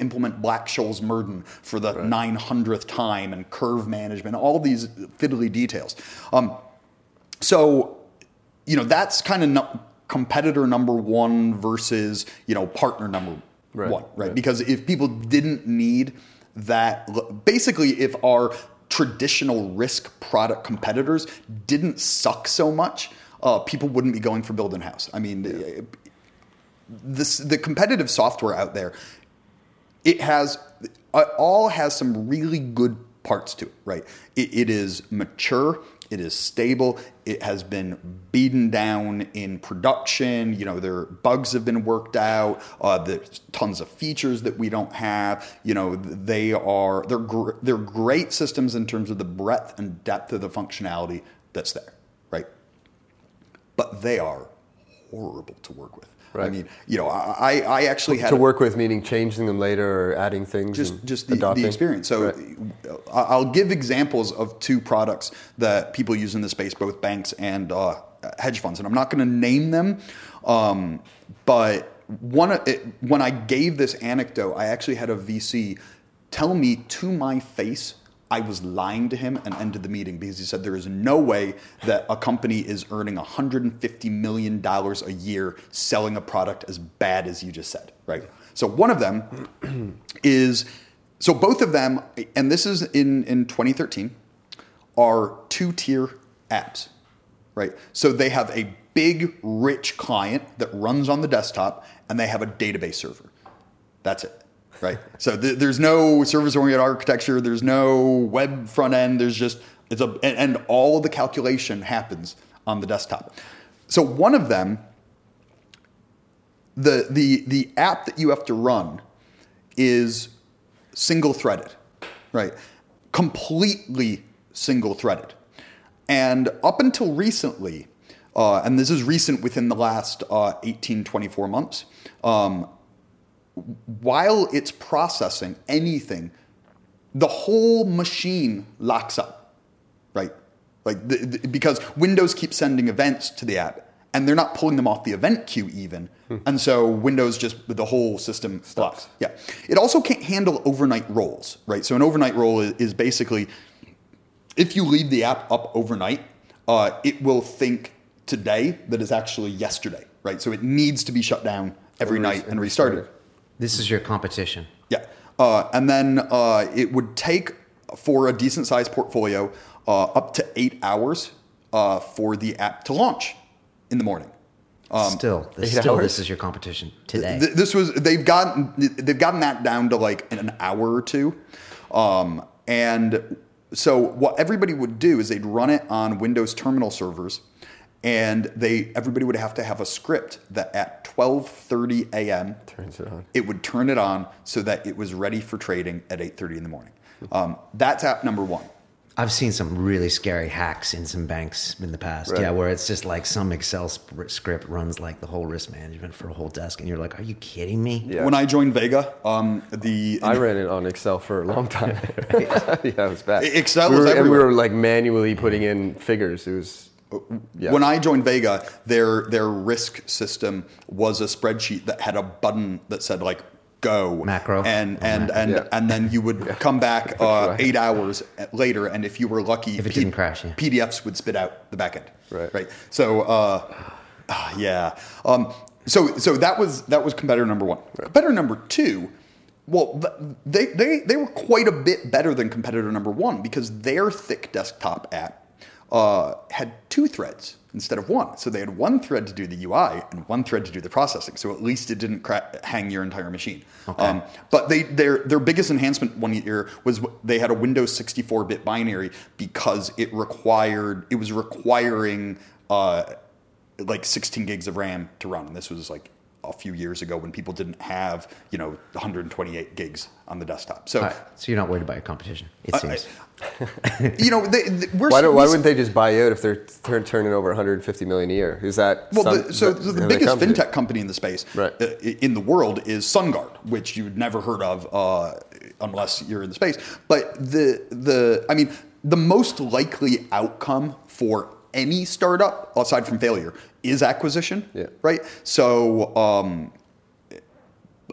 implement Black-Scholes-Merton for the 900th time, and curve management, all these fiddly details. So, that's kind of competitor number one versus partner number one, right? Because if people didn't need that, basically, if our traditional risk product competitors didn't suck so much, people wouldn't be going for build in-house. I mean, the competitive software out there, it all has some really good parts to it, right? It is mature. It is stable. It has been beaten down in production. Their bugs have been worked out. There's tons of features that we don't have. They're great systems in terms of the breadth and depth of the functionality that's there, right? But they are horrible to work with. Right. I mean, I actually had to work with, meaning changing them later or adding things. Just the experience. So I'll give examples of two products that people use in the space, both banks and hedge funds. And I'm not going to name them, but when I gave this anecdote, I actually had a VC tell me to my face I was lying to him and ended the meeting, because he said there is no way that a company is earning $150 million a year selling a product as bad as you just said, right? So one of them both of them, and this is in 2013, are two-tier apps, right? So they have a big, rich client that runs on the desktop, and they have a database server. That's it. Right. So there's no service-oriented architecture. There's no web front end. There's just and all of the calculation happens on the desktop. So one of them, the app that you have to run is single-threaded, right? Completely single-threaded, and up until recently, and this is recent within the last 18, 24 months. While it's processing anything, the whole machine locks up, right? Like because Windows keeps sending events to the app, and they're not pulling them off the event queue even. And so Windows the whole system stops. Yeah. It also can't handle overnight rolls, right? So an overnight roll is basically, if you leave the app up overnight, it will think today that is actually yesterday, right? So it needs to be shut down every night and restarted. This is your competition. Yeah. And then it would take, for a decent-sized portfolio, up to 8 hours for the app to launch in the morning. This is your competition today. They've gotten that down to like an hour or two. And so what everybody would do is they'd run it on Windows terminal servers, and everybody would have to have a script that at 12:30 a.m. turns it on. It would turn it on so that it was ready for trading at 8:30 in the morning. That's app number one. I've seen some really scary hacks in some banks in the past, where it's just like some Excel script runs like the whole risk management for a whole desk, and you're like, are you kidding me? Yeah. When I joined Vega, I ran it on Excel for a long time. It was bad. Excel was everywhere. And we were like manually putting in figures. It was... Yeah. When I joined Vega, their risk system was a spreadsheet that had a button that said like go macro and then you would come back 8 hours later, and if you were lucky, if it didn't crash, PDFs would spit out the back end. Right. So so that was competitor number one. Right. Competitor number two, well, they were quite a bit better than competitor number one because their thick desktop app had two threads instead of one. So they had one thread to do the UI and one thread to do the processing. So at least it didn't hang your entire machine. Okay. But their biggest enhancement one year was they had a Windows 64-bit binary because it was requiring 16 gigs of RAM to run. And this was a few years ago when people didn't have 128 gigs on the desktop. So, so you're not worried about your competition, it seems. Why wouldn't they just buy you out if they're turning over 150 million a year? Is that the biggest fintech company in the space, right, in the world is SunGuard, which you'd never heard of unless you're in the space. But the most likely outcome for any startup aside from failure is acquisition, right? So,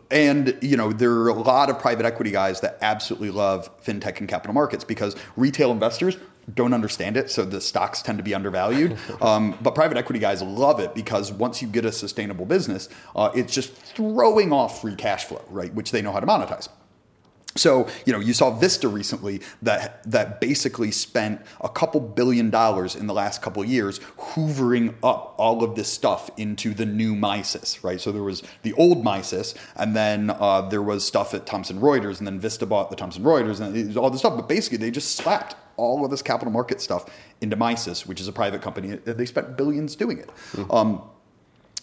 there are a lot of private equity guys that absolutely love fintech and capital markets because retail investors don't understand it, so the stocks tend to be undervalued. But private equity guys love it because once you get a sustainable business, it's just throwing off free cash flow, right? Which they know how to monetize. So, you saw Vista recently that basically spent a couple $1 billion in the last couple of years hoovering up all of this stuff into the new Mysis, right? So there was the old Mysis, and then there was stuff at Thomson Reuters, and then Vista bought the Thomson Reuters, and it was all this stuff. But basically, they just slapped all of this capital market stuff into Mysis, which is a private company. They spent billions doing it. Mm-hmm.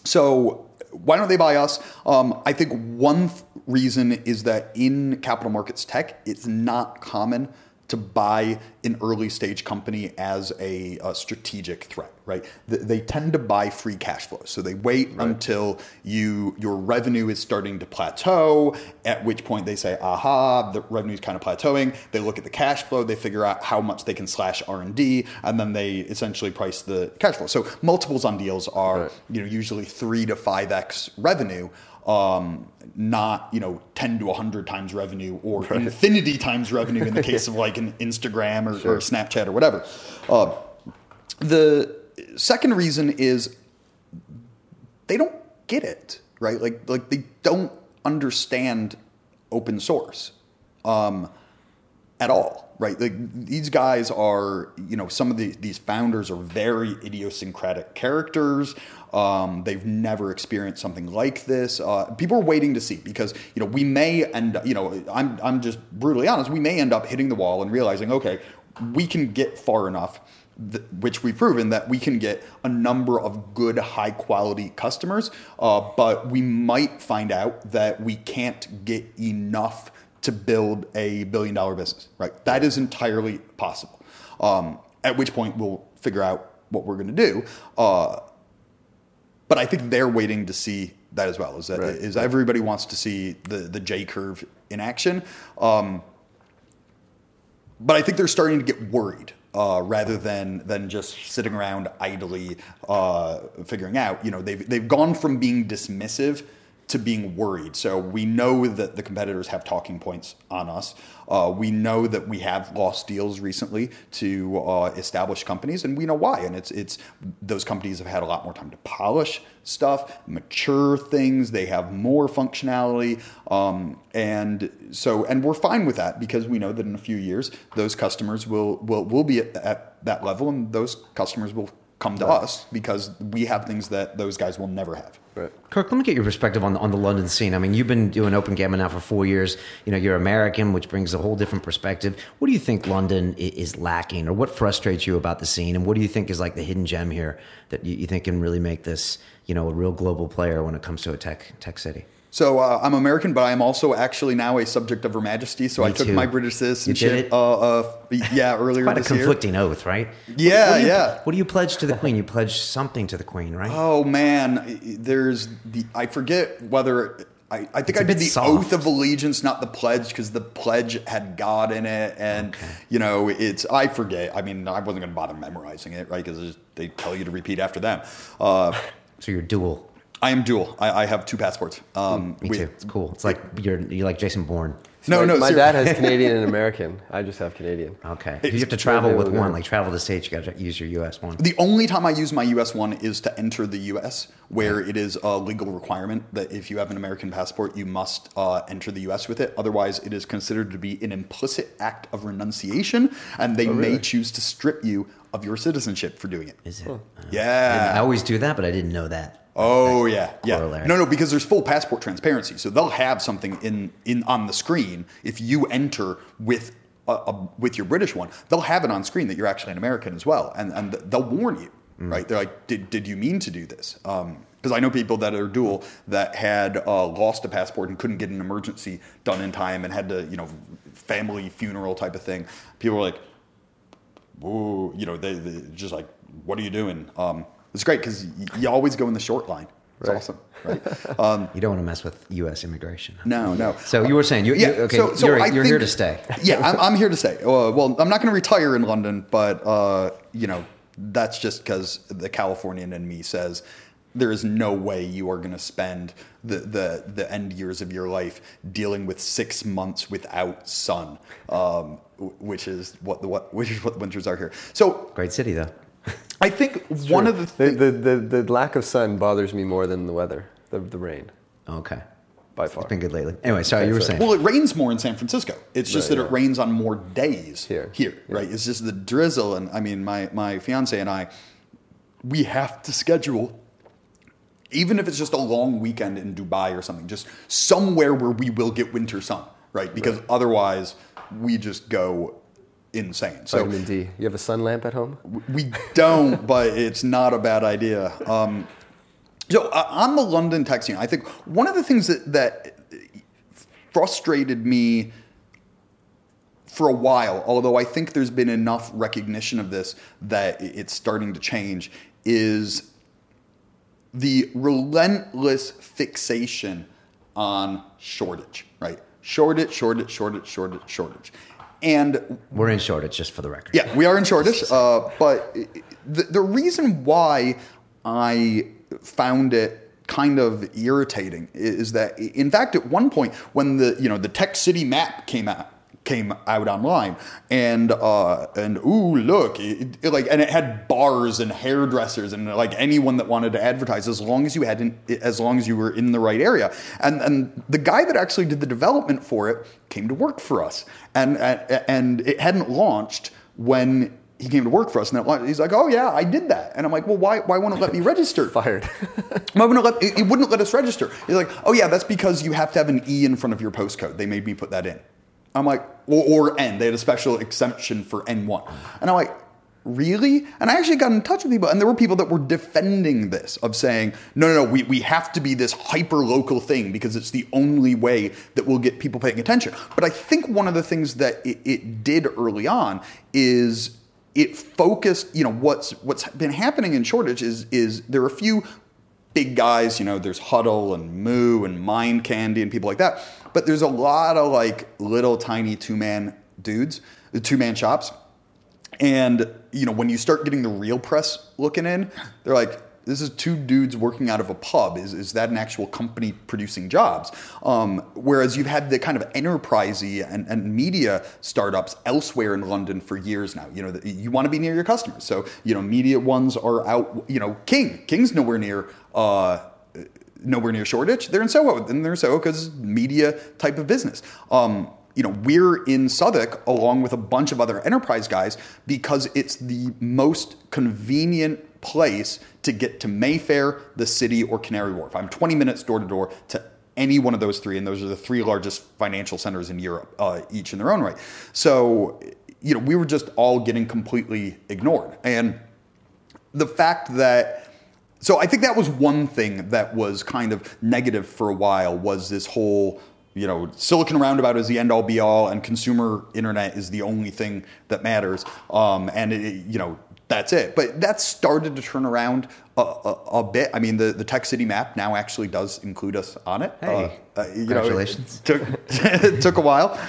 So why don't they buy us? I think one reason is that in capital markets tech, it's not common to buy an early stage company as a strategic threat, right? They tend to buy free cash flow. So they wait until your revenue is starting to plateau, at which point they say, aha, the revenue is kind of plateauing. They look at the cash flow, they figure out how much they can slash R&D, and then they essentially price the cash flow. So multiples on deals are usually 3 to 5x revenue, not 10 to 100 times revenue or infinity times revenue in the case of an Instagram or Snapchat or whatever. The second reason is they don't get it, right? Like they don't understand open source at all, right? These guys are, some of these founders are very idiosyncratic characters. They've never experienced something like this. People are waiting to see because, we may end up, I'm just brutally honest, we may end up hitting the wall and realizing, okay, we can get far enough, which we've proven that we can get a number of good, high quality customers. But we might find out that we can't get enough to build a $1 billion business, right? That is entirely possible. At which point we'll figure out what we're going to do. But I think they're waiting to see that as well. Everybody wants to see the J curve in action. But I think they're starting to get worried rather than just sitting around idly figuring out. They've gone from being dismissive to being worried. So we know that the competitors have talking points on us. We know that we have lost deals recently to established companies, and we know why. And it's those companies have had a lot more time to polish stuff, mature things. They have more functionality, and we're fine with that because we know that in a few years those customers will be at that level, and those customers will come to us because we have things that those guys will never have. Right. Kirk, let me get your perspective on the London scene. I mean, you've been doing OpenGamma now for 4 years. You're American, which brings a whole different perspective. What do you think London is lacking, or what frustrates you about the scene? And what do you think is the hidden gem here that you think can really make this, a real global player when it comes to a tech city? So I'm American, but I'm also actually now a subject of Her Majesty. So I took my British citizenship earlier this year. Quite a conflicting oath, right? Yeah, What do you pledge to the Queen? You pledge something to the Queen, right? Oh, man. I forget whether... I think I did the oath of allegiance, not the pledge, because the pledge had God in it. And, I forget. I mean, I wasn't going to bother memorizing it, right? Because they tell you to repeat after them. So you're dual. I am dual. I have two passports. Me too. It's cool. It's like you're like Jason Bourne. My dad has Canadian and American. I just have Canadian. Okay. You have to travel with one, like travel to States, you got to use your U.S. one. The only time I use my U.S. one is to enter the U.S., where it is a legal requirement that if you have an American passport, you must enter the U.S. with it. Otherwise, it is considered to be an implicit act of renunciation, and they may choose to strip you of your citizenship for doing it. Is it? Yeah. I always do that, but I didn't know that. Oh, yeah. Corollary. No, because there's full passport transparency. So they'll have something in on the screen. If you enter with your British one, they'll have it on screen that you're actually an American as well. And they'll warn you, right? They're like, did you mean to do this? Because I know people that are dual that had lost a passport and couldn't get an emergency done in time and had to, family funeral type of thing. People were like, whoa, they just like, what are you doing? It's great because you always go in the short line. It's awesome, right? You don't want to mess with U.S. immigration. No. So you were saying, you're here to stay. Yeah, I'm here to stay. Well, I'm not going to retire in London, but that's just because the Californian in me says there is no way you are going to spend the end years of your life dealing with 6 months without sun, which is what winters are here. So great city though. I think it's one of the things... The lack of sun bothers me more than the weather, the rain. Okay. By far. It's been good lately. Anyway, sorry, you were saying... Well, it rains more in San Francisco. It's just that it rains on more days here right? It's just the drizzle. And I mean, my fiance and I, we have to schedule, even if it's just a long weekend in Dubai or something, just somewhere where we will get winter sun, right? Because otherwise, we just go... insane. So vitamin D. You have a sun lamp at home? We don't, but it's not a bad idea. So on the London tech scene, I think one of the things that frustrated me for a while, although I think there's been enough recognition of this that it's starting to change, is the relentless fixation on shortage, right? Shortage. And we're in shortage, just for the record. Yeah, we are in shortage. But the reason why I found it kind of irritating is that, in fact, at one point when the Tech City map came out online, and look, and it had bars and hairdressers and like anyone that wanted to advertise as long as you were in the right area. And the guy that actually did the development for it came to work for us, and it hadn't launched when he came to work for us, and he's like, "Oh yeah, I did that." And I'm like, "Well, why won't it let me register?" Fired. It wouldn't let us register. He's like, "Oh yeah, that's because you have to have an E in front of your postcode. They made me put that in." I'm like, or N. They had a special exemption for N1. And I'm like, really? And I actually got in touch with people, and there were people that were defending this, of saying, no, we have to be this hyper-local thing because it's the only way that we'll get people paying attention. But I think one of the things that it did early on is it focused, what's been happening in shortage is there are a few big guys, there's Huddle and Moo and Mind Candy and people like that. But there's a lot of like little tiny two-man shops. And, when you start getting the real press looking in, they're like, this is two dudes working out of a pub. Is that an actual company producing jobs? Whereas you've had the kind of enterprise-y and media startups elsewhere in London for years now. You want to be near your customers. So, media ones are out, King's nowhere near Shoreditch. They're in Soho, and they're in Soho because media type of business. We're in Southwark along with a bunch of other enterprise guys because it's the most convenient place to get to Mayfair, the City, or Canary Wharf. I'm 20 minutes door to door to any one of those three, and those are the three largest financial centers in Europe, each in their own right. So, we were just all getting completely ignored. And the fact that So I think that was one thing that was kind of negative for a while, was this whole, Silicon Roundabout is the end all be all and consumer internet is the only thing that matters. And that's it. But that's started to turn around a bit. I mean, the Tech City map now actually does include us on it. Hey, congratulations. It took a while.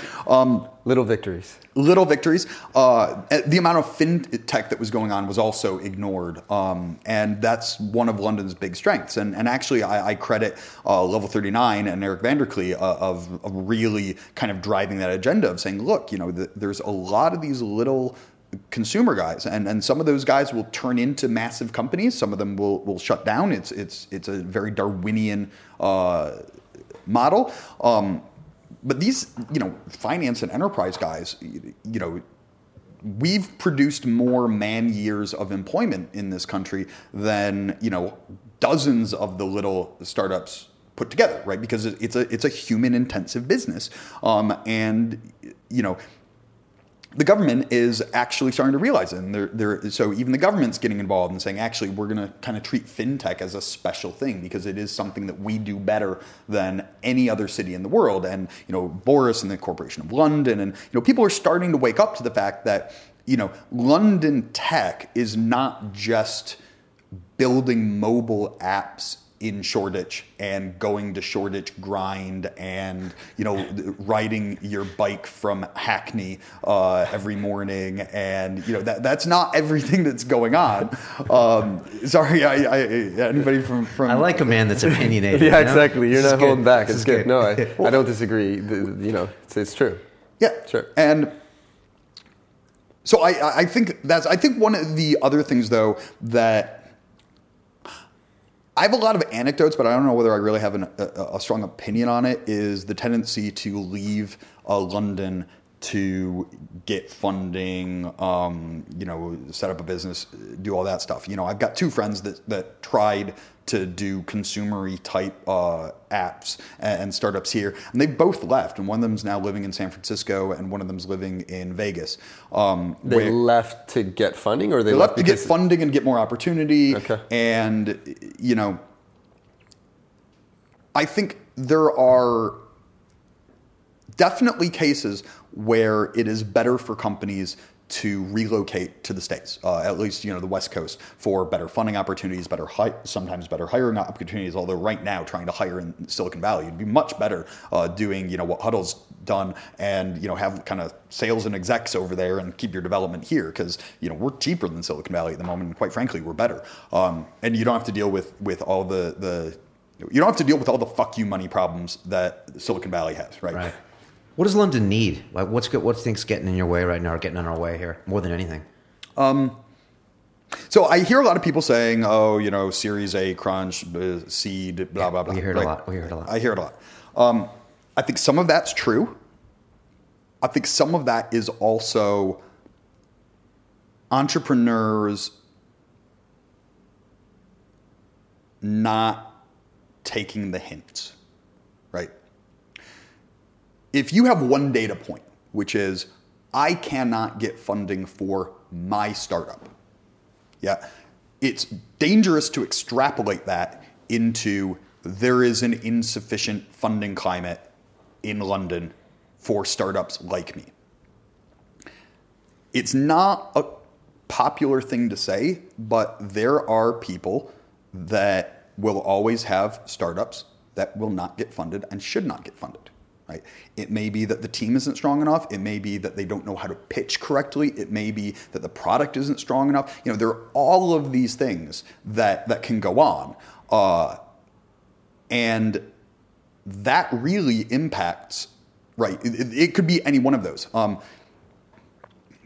Little victories. Little victories. The amount of fintech that was going on was also ignored. And that's one of London's big strengths. And actually, I credit Level 39 and Eric Vanderklee of really kind of driving that agenda of saying, look, you know, there's a lot of these little consumer guys, and some of those guys will turn into massive companies. Some of them will shut down. It's a very Darwinian model. But these, you know, finance and enterprise guys, you know, we've produced more man years of employment in this country than, you know, dozens of the little startups put together, right? Because it's a human intensive business, and you know, the government is actually starting to realize it. And so even the government's getting involved and saying, actually, we're going to kind of treat fintech as a special thing because it is something that we do better than any other city in the world. And, you know, Boris and the Corporation of London and, you know, people are starting to wake up to the fact that, you know, London tech is not just building mobile apps in Shoreditch and going to Shoreditch Grind and, you know, riding your bike from Hackney every morning. And, you know, that's not everything that's going on. Sorry, anybody from... I like a man that's opinionated. Yeah, exactly. You're not holding back. It's good. No, I don't disagree. You know, it's true. Yeah. Sure. And so I think one of the other things, though, that I have a lot of anecdotes, but I don't know whether I really have a strong opinion on it, is the tendency to leave London to get funding, you know, set up a business, do all that stuff. You know, I've got two friends that tried to do consumer-y type apps and startups here, and they both left. And one of them's now living in San Francisco, and one of them's living in Vegas. They left to get funding, or they left to get funding and get more opportunity. Okay. And you know, I think there are definitely cases where it is better for companies to relocate to the States, at least, you know, the West Coast, for better funding opportunities, sometimes better hiring opportunities, although right now trying to hire in Silicon Valley, it'd be much better doing, you know, what Huddle's done and, you know, have kind of sales and execs over there and keep your development here because, you know, we're cheaper than Silicon Valley at the moment, and quite frankly, we're better. And you don't have to deal with all you don't have to deal with all the fuck you money problems that Silicon Valley has, right? What does London need? Like, what's things getting in your way right now, or getting in our way here more than anything? So I hear a lot of people saying, "Oh, you know, Series A crunch, seed, blah blah blah." We hear it a lot. I hear it a lot. I think some of that's true. I think some of that is also entrepreneurs not taking the hints, right? If you have one data point, which is, I cannot get funding for my startup, yeah, it's dangerous to extrapolate that into there is an insufficient funding climate in London for startups like me. It's not a popular thing to say, but there are people that will always have startups that will not get funded and should not get funded. Right. It may be that the team isn't strong enough. It may be that they don't know how to pitch correctly. It may be that the product isn't strong enough. You know, there are all of these things that can go on. And that really impacts, right? It could be any one of those.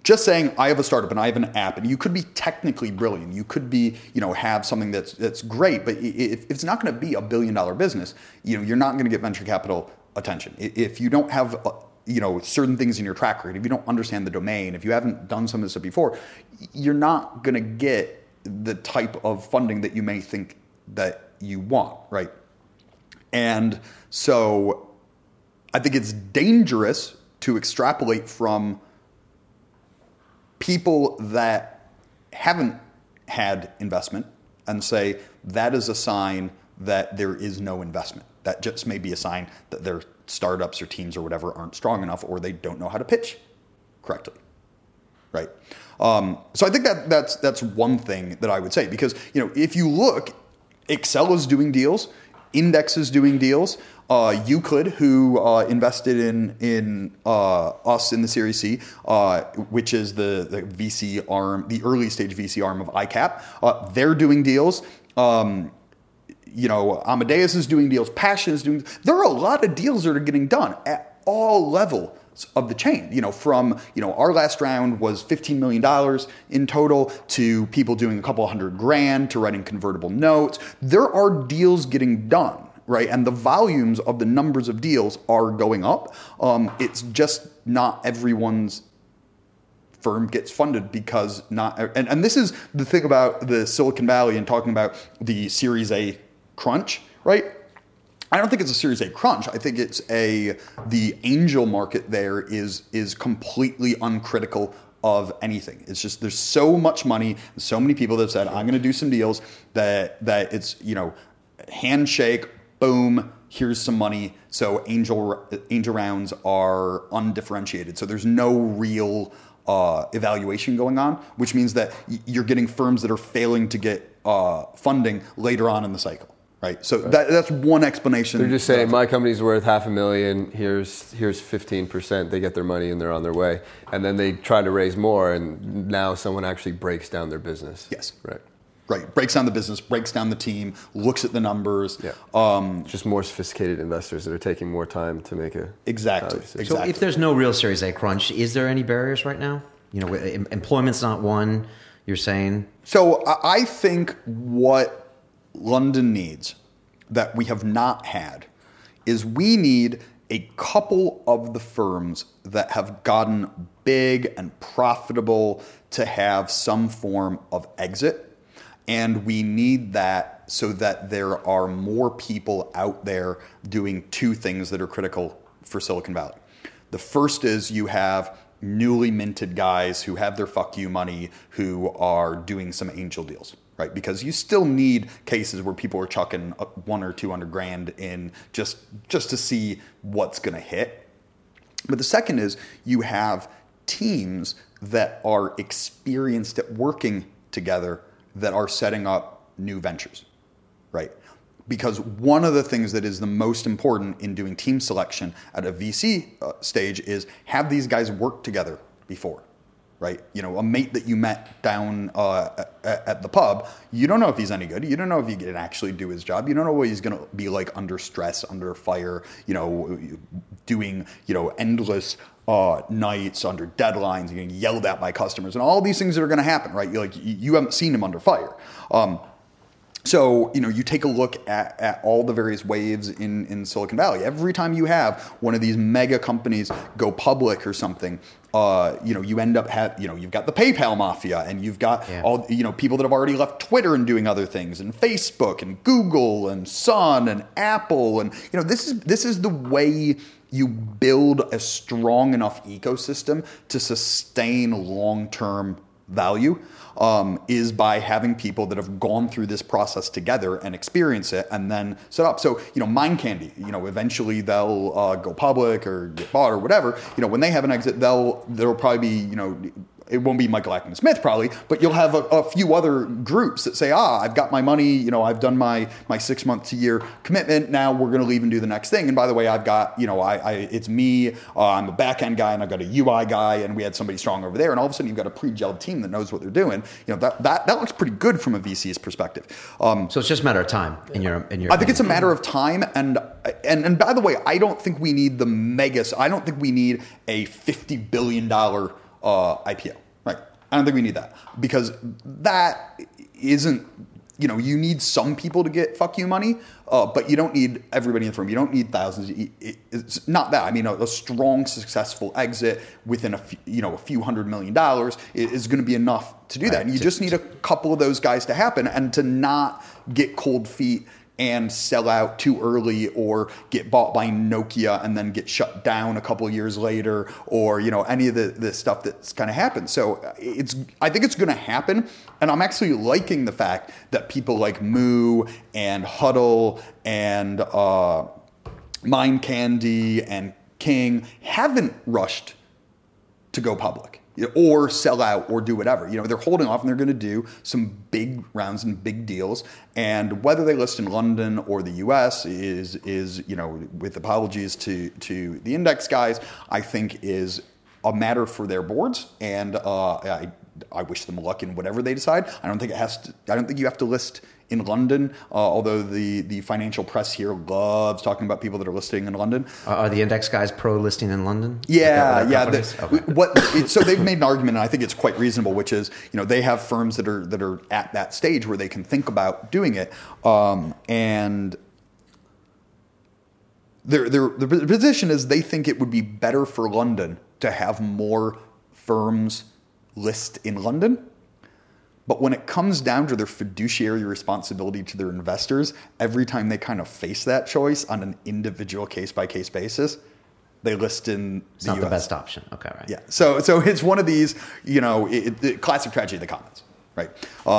Just saying I have a startup and I have an app, and you could be technically brilliant. You could be, you know, have something that's great, but if it's not going to be $1 billion business, you know, you're not going to get venture capital attention. If you don't have, you know, certain things in your track record, if you don't understand the domain, if you haven't done some of this before, you're not going to get the type of funding that you may think that you want, right? And so I think it's dangerous to extrapolate from people that haven't had investment and say that is a sign that there is no investment. That just may be a sign that their startups or teams or whatever aren't strong enough, or they don't know how to pitch correctly. right? So I think that that's one thing that I would say, because if you look, Excel is doing deals, Index is doing deals. Euclid, who invested in us in the Series C, which is the VC arm, the early stage VC arm of ICAP, they're doing deals. Amadeus is doing deals. Passion is doing. There are a lot of deals that are getting done at all levels of the chain. From our last round was $15 million in total to people doing a couple $100,000 to writing convertible notes. There are deals getting done. Right, and the volumes of the numbers of deals are going up. It's just not everyone's firm gets funded because not. And this is the thing about the Silicon Valley and talking about the Series A crunch, right? I don't think it's a Series A crunch. I think it's the angel market there is completely uncritical of anything. It's just there's so much money, so many people that have said I'm going to do some deals that it's handshake. Boom, here's some money. So angel rounds are undifferentiated. So there's no real evaluation going on, which means that you're getting firms that are failing to get funding later on in the cycle, right? So right. That's one explanation. They're just saying, my company's worth $500,000. Here's 15%. They get their money and they're on their way. And then they try to raise more, and now someone actually breaks down their business. Yes. Right. Right, breaks down the business, breaks down the team, looks at the numbers. Yeah. Just more sophisticated investors that are taking more time to make a... Exactly. So if there's no real Series A crunch, is there any barriers right now? Employment's not one, you're saying? So I think what London needs that we have not had is we need a couple of the firms that have gotten big and profitable to have some form of exit. And we need that so that there are more people out there doing two things that are critical for Silicon Valley. The first is you have newly minted guys who have their fuck you money who are doing some angel deals, right? Because you still need cases where people are chucking $100,000 or $200,000 in just to see what's going to hit. But the second is you have teams that are experienced at working together that are setting up new ventures, right? Because one of the things that is the most important in doing team selection at a VC stage is have these guys worked together before, right? A mate that you met down at the pub, you don't know if he's any good. You don't know if he can actually do his job. You don't know what he's going to be like under stress, under fire, doing endless nights under deadlines, you're getting yelled at by customers, and all these things that are going to happen, right? You haven't seen him under fire. So you take a look at all the various waves in Silicon Valley. Every time you have one of these mega companies go public or something, you end up you've got the PayPal mafia, and you've got all people that have already left Twitter and doing other things, and Facebook and Google and Sun and Apple, and this is the way you build a strong enough ecosystem to sustain long-term value is by having people that have gone through this process together and experience it and then set up. So, Mind Candy, eventually they'll go public or get bought or whatever. When they have an exit, there'll probably be, it won't be Michael Ackman Smith probably, but you'll have a few other groups that say, I've got my money, I've done my 6 month to year commitment. Now we're going to leave and do the next thing. And by the way, I've got, it's me, I'm a back end guy, and I've got a UI guy, and we had somebody strong over there. And all of a sudden you've got a pre-gelled team that knows what they're doing. That looks pretty good from a VC's perspective. So it's just a matter of time in your I think it's a matter of time. And by the way, I don't think we need the megas. I don't think we need a $50 billion IPO, right? I don't think we need that, because that isn't, you need some people to get fuck you money, but you don't need everybody in the room. You don't need thousands. It's not that. I mean, a strong, successful exit within a few $100 million is going to be enough to do that. And you just need a couple of those guys to happen and to not get cold feet and sell out too early, or get bought by Nokia and then get shut down a couple of years later, or any of the stuff that's kind of happened. So I think it's going to happen, and I'm actually liking the fact that people like Moo and Huddle and Mind Candy and King haven't rushed to go public. or sell out or do whatever. You know, they're holding off and they're going to do some big rounds and big deals. And whether they list in London or the US is you know, with apologies to the Index guys, I think is a matter for their boards. And I wish them luck in whatever they decide. I don't think you have to list in London, although the financial press here loves talking about people that are listing in London. Are the Index guys pro-listing in London? Yeah. So they've made an argument, and I think it's quite reasonable, which is, you know, they have firms that are at that stage where they can think about doing it, and their position is they think it would be better for London to have more firms list in London. But when it comes down to their fiduciary responsibility to their investors, every time they kind of face that choice on an individual case-by-case basis, they list in the US. It's not the best option. Okay, right. Yeah. So it's one of these, you know, classic tragedy of the commons, right? So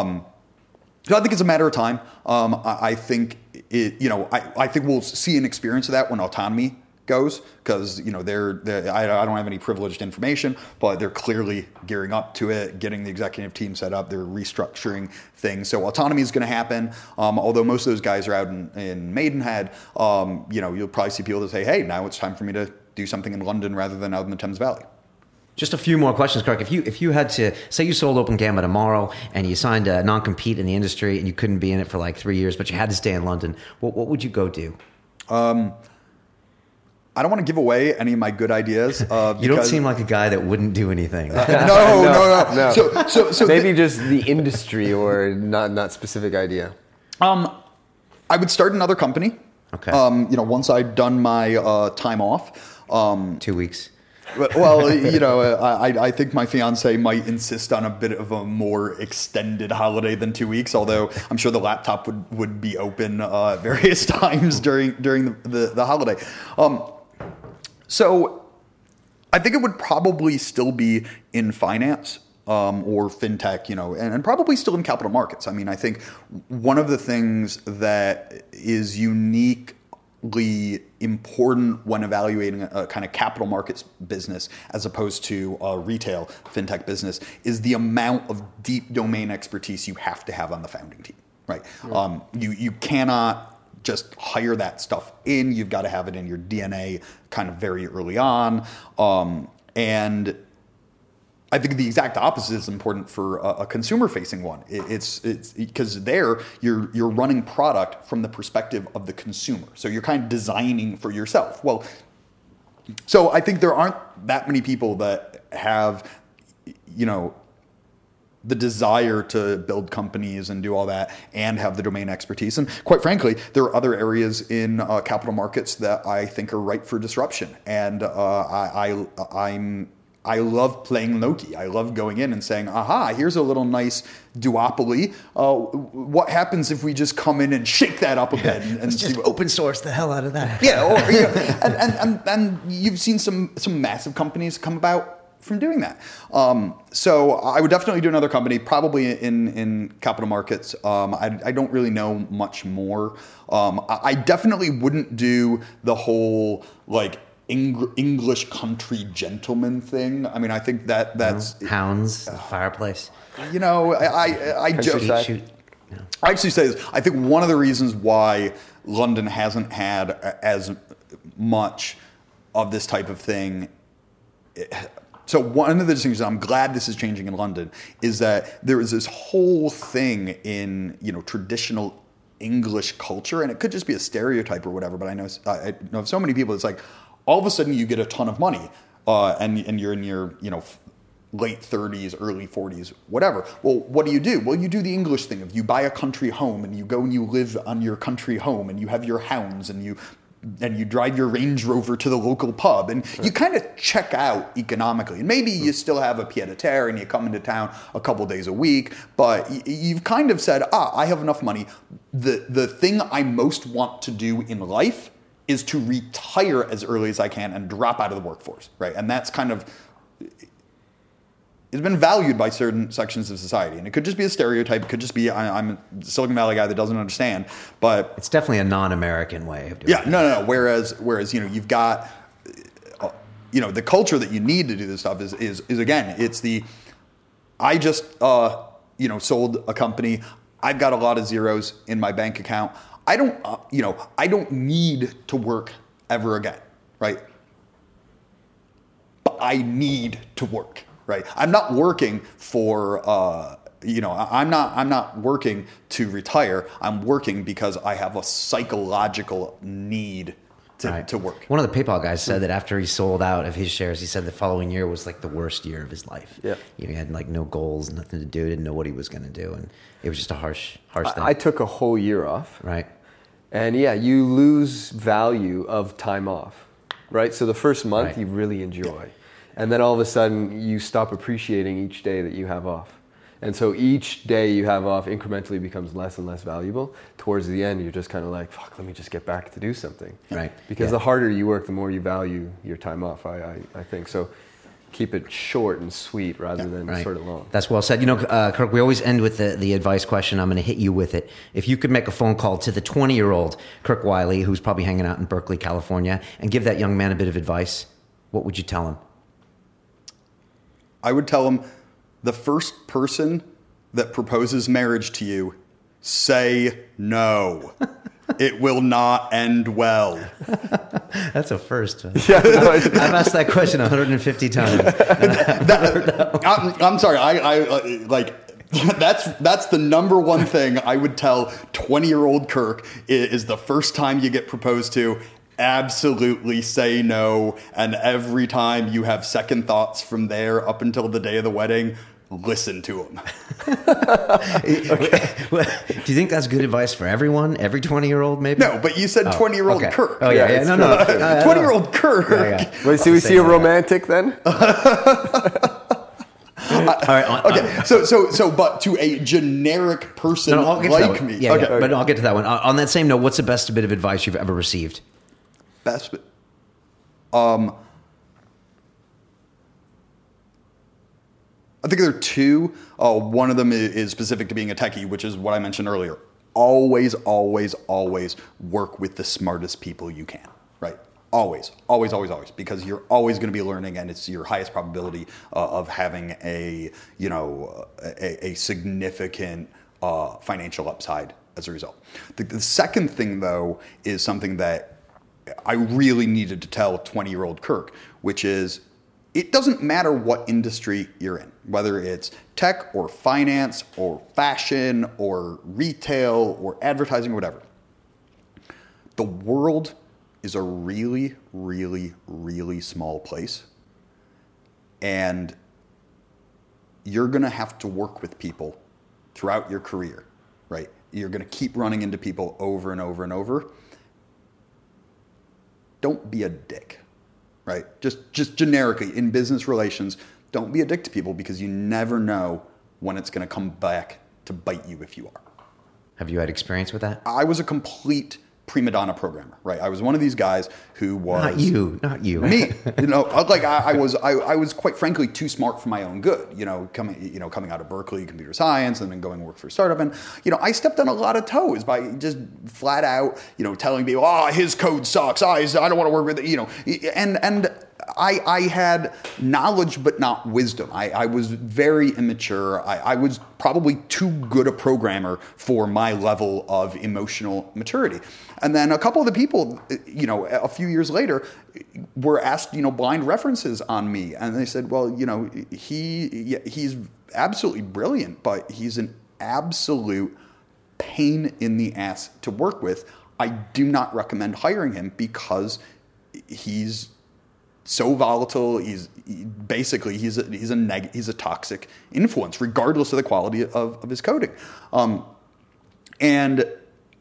I think it's a matter of time. I think, I think we'll see an experience of that when Autonomy goes, because you know I don't have any privileged information, but they're clearly gearing up to it, getting the executive team set up, they're restructuring things. So Autonomy is going to happen. Although most of those guys are out in Maidenhead, you'll probably see people that say, "Hey, now it's time for me to do something in London rather than out in the Thames Valley." Just a few more questions, Kirk. If you had to say you sold OpenGamma tomorrow and you signed a non-compete in the industry and you couldn't be in it for like 3 years, but you had to stay in London, what would you go do? I don't want to give away any of my good ideas. You don't seem like a guy that wouldn't do anything. No. So maybe just the industry or not specific idea. I would start another company. Okay. Once I'd done my time off. 2 weeks. Well, I think my fiance might insist on a bit of a more extended holiday than 2 weeks, although I'm sure the laptop would be open at various times during the holiday. So I think it would probably still be in finance or fintech, and probably still in capital markets. I mean, I think one of the things that is uniquely important when evaluating a kind of capital markets business as opposed to a retail fintech business is the amount of deep domain expertise you have to have on the founding team, right? Yeah. You cannot just hire that stuff in. You've got to have it in your DNA kind of very early on. And I think the exact opposite is important for a consumer-facing one. It's because there you're running product from the perspective of the consumer. So you're kind of designing for yourself. Well, so I think there aren't that many people that have, the desire to build companies and do all that and have the domain expertise. And quite frankly, there are other areas in capital markets that I think are ripe for disruption. And I love playing Loki. I love going in and saying, aha, here's a little nice duopoly. What happens if we just come in and shake that up a bit? And let's just open source the hell out of that. Yeah. And you've seen some massive companies come about from doing that. So I would definitely do another company, probably in capital markets. I don't really know much more. I definitely wouldn't do the whole like English country gentleman thing. I mean, I think that's... Hounds, fireplace. I just... I actually say this. I think one of the reasons why London hasn't had as much of this type of thing... So one of the things that I'm glad this is changing in London is that there is this whole thing in traditional English culture, and it could just be a stereotype or whatever. But I know of so many people. It's like all of a sudden you get a ton of money, and you're in your late 30s, early 40s, whatever. Well, what do you do? Well, you do the English thing of you buy a country home and you go and you live on your country home and you have your hounds and you drive your Range Rover to the local pub, and you kind of check out economically. And maybe you still have a pied a terre and you come into town a couple days a week, but you've kind of said, I have enough money. The thing I most want to do in life is to retire as early as I can and drop out of the workforce, right? And that's kind of... It's been valued by certain sections of society. And it could just be a stereotype. It could just be I'm a Silicon Valley guy that doesn't understand. But it's definitely a non-American way of doing it. Yeah, no. Whereas you've got you know, the culture that you need to do this stuff is again, it's the, I just, you know, sold a company. I've got a lot of zeros in my bank account. I don't, you know, I don't need to work ever again, right? But I need to work, right? I'm not working for, you know, I'm not working to retire. I'm working because I have a psychological need to work. One of the PayPal guys said that after he sold out of his shares, he said the following year was like the worst year of his life. Yeah. You know, he had like no goals, nothing to do, didn't know what he was going to do. And it was just a harsh thing. I took a whole year off. Right. And yeah, you lose value of time off, right? So the first month you really enjoy. And then all of a sudden you stop appreciating each day that you have off. And so each day you have off incrementally becomes less and less valuable. Towards the end, you're just kind of like, fuck, let me just get back to do something. Right. Because the harder you work, the more you value your time off, I think. So keep it short and sweet rather than sort of long. That's well said. You know, Kirk, we always end with the advice question. I'm going to hit you with it. If you could make a phone call to the 20-year-old Kirk Wylie, who's probably hanging out in Berkeley, California, and give that young man a bit of advice, what would you tell him? I would tell him, the first person that proposes marriage to you, say no. It will not end well. That's a first. Yeah, no, I've asked that question 150 times. I'm sorry. I like. That's the number one thing I would tell 20-year-old Kirk is the first time you get proposed to, absolutely say no. And every time you have second thoughts from there up until the day of the wedding, listen to them. Okay. Do you think that's good advice for everyone? Every 20-year-old, maybe? No, but you said 20-year-old Kirk. Oh, yeah. No. 20-year-old Kirk. Yeah. Wait, so we see a romantic then? All right. Okay. So, but to a generic person like me. Yeah, okay. But I'll get to that one. On that same note, what's the best bit of advice you've ever received? Best, I think there are two. One of them is specific to being a techie, which is what I mentioned earlier. Always work with the smartest people you can, right? Always, because you're always going to be learning, and it's your highest probability of having a significant financial upside as a result. The second thing, though, is something that I really needed to tell 20-year-old Kirk, which is, it doesn't matter what industry you're in, whether it's tech or finance or fashion or retail or advertising or whatever. The world is a really, really, really small place. And you're going to have to work with people throughout your career, right? You're going to keep running into people over and over and over. Don't be a dick, right? Just generically in business relations, don't be a dick to people, because you never know when it's going to come back to bite you if you are. Have you had experience with that? I was a complete prima donna programmer, right? I was one of these guys who was not you, me. You know, like I was quite frankly too smart for my own good. You know, coming out of Berkeley, computer science, and then going to work for a startup, and you know, I stepped on a lot of toes by just flat out, you know, telling people, his code sucks. I don't want to work with it. You know, and I had knowledge but not wisdom. I was very immature. I was probably too good a programmer for my level of emotional maturity. And then a couple of the people, you know, a few years later were asked, you know, blind references on me. And they said, well, you know, he's absolutely brilliant, but he's an absolute pain in the ass to work with. I do not recommend hiring him because he's so volatile. He's a toxic influence, regardless of the quality of his coding. And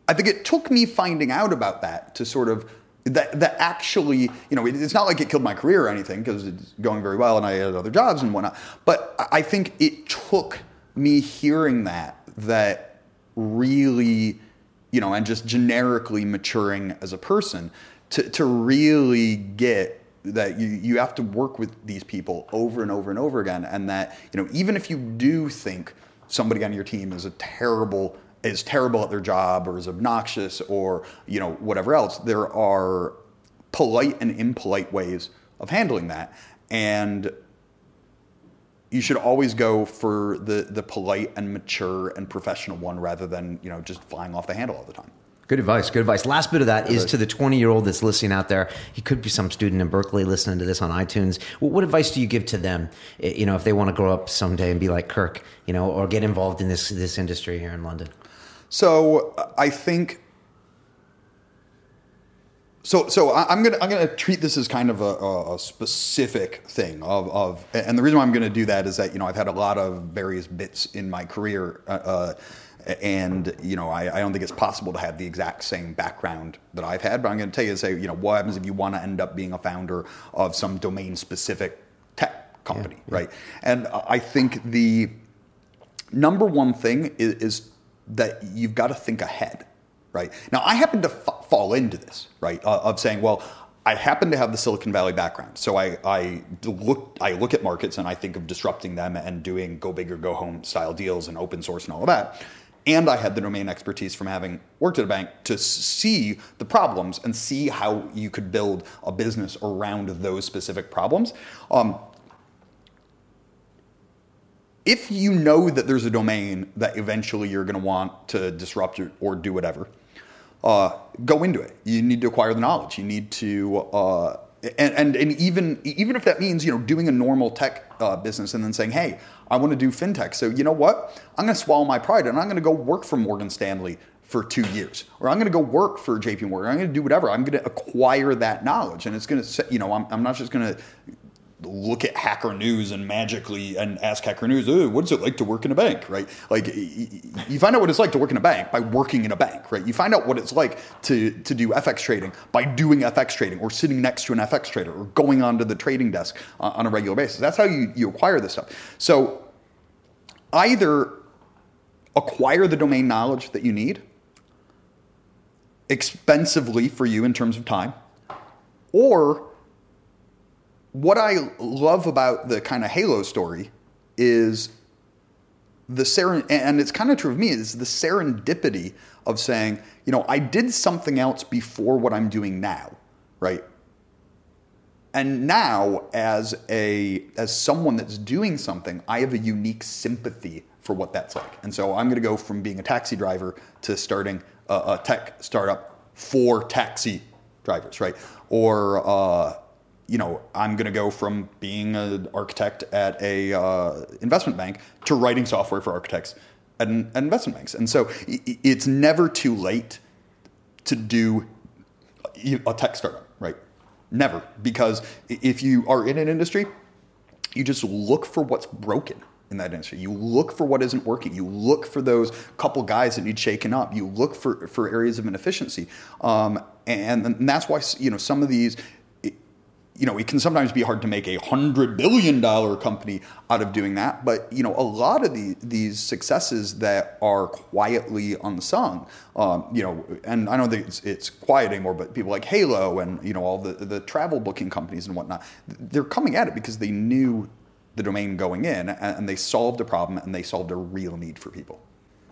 I think it took me finding out about that to sort of that actually, you know, it's not like it killed my career or anything, because it's going very well and I had other jobs and whatnot. But I think it took me hearing that really, you know, and just generically maturing as a person to really get that you have to work with these people over and over and over again, and that, you know, even if you do think somebody on your team is terrible at their job or is obnoxious or, you know, whatever else, there are polite and impolite ways of handling that. And you should always go for the polite and mature and professional one rather than, you know, just flying off the handle all the time. Good advice, good advice. Last bit of that is to the 20-year-old that's listening out there. He could be some student in Berkeley listening to this on iTunes. What advice do you give to them, you know, if they want to grow up someday and be like Kirk, you know, or get involved in this industry here in London? So I think, so I'm gonna treat this as kind of a specific thing of, and the reason why I'm gonna do that is that, you know, I've had a lot of various bits in my career. And, you know, I don't think it's possible to have the exact same background that I've had, but I'm going to tell you, say, you know, what happens if you want to end up being a founder of some domain-specific tech company, right? And I think the number one thing is that you've got to think ahead, right? Now, I happen to fall into this, right, of saying, well, I happen to have the Silicon Valley background, so I look at markets and I think of disrupting them and doing go big or go home style deals and open source and all of that. And I had the domain expertise from having worked at a bank to see the problems and see how you could build a business around those specific problems. If you know that there's a domain that eventually you're going to want to disrupt or do whatever, go into it. You need to acquire the knowledge. You need to, and even if that means, you know, doing a normal tech business and then saying, hey, I want to do fintech. So you know what? I'm going to swallow my pride and I'm going to go work for Morgan Stanley for 2 years, or I'm going to go work for JP Morgan. I'm going to do whatever. I'm going to acquire that knowledge, and it's going to, you know, I'm not just going to look at Hacker News and magically and ask Hacker News, oh, what's it like to work in a bank, right? Like, you find out what it's like to work in a bank by working in a bank, right? You find out what it's like to do FX trading by doing FX trading or sitting next to an FX trader or going onto the trading desk on a regular basis. That's how you acquire this stuff. So either acquire the domain knowledge that you need expensively for you in terms of time, or what I love about the kind of Halo story is and it's kind of true of me, is the serendipity of saying, you know, I did something else before what I'm doing now, right? And now as someone that's doing something, I have a unique sympathy for what that's like. And so I'm going to go from being a taxi driver to starting a tech startup for taxi drivers, right? Or, you know, I'm going to go from being an architect at a investment bank to writing software for architects at investment banks. And so it's never too late to do a tech startup, right? Never. Because if you are in an industry, you just look for what's broken in that industry. You look for what isn't working. You look for those couple guys that need shaken up. You look for areas of inefficiency. And that's why, you know, some of these, you know, it can sometimes be hard to make $100 billion company out of doing that. But, you know, a lot of these successes that are quietly unsung, you know, and I don't think it's quiet anymore, but people like Halo and, you know, all the travel booking companies and whatnot, they're coming at it because they knew the domain going in and they solved a problem and they solved a real need for people.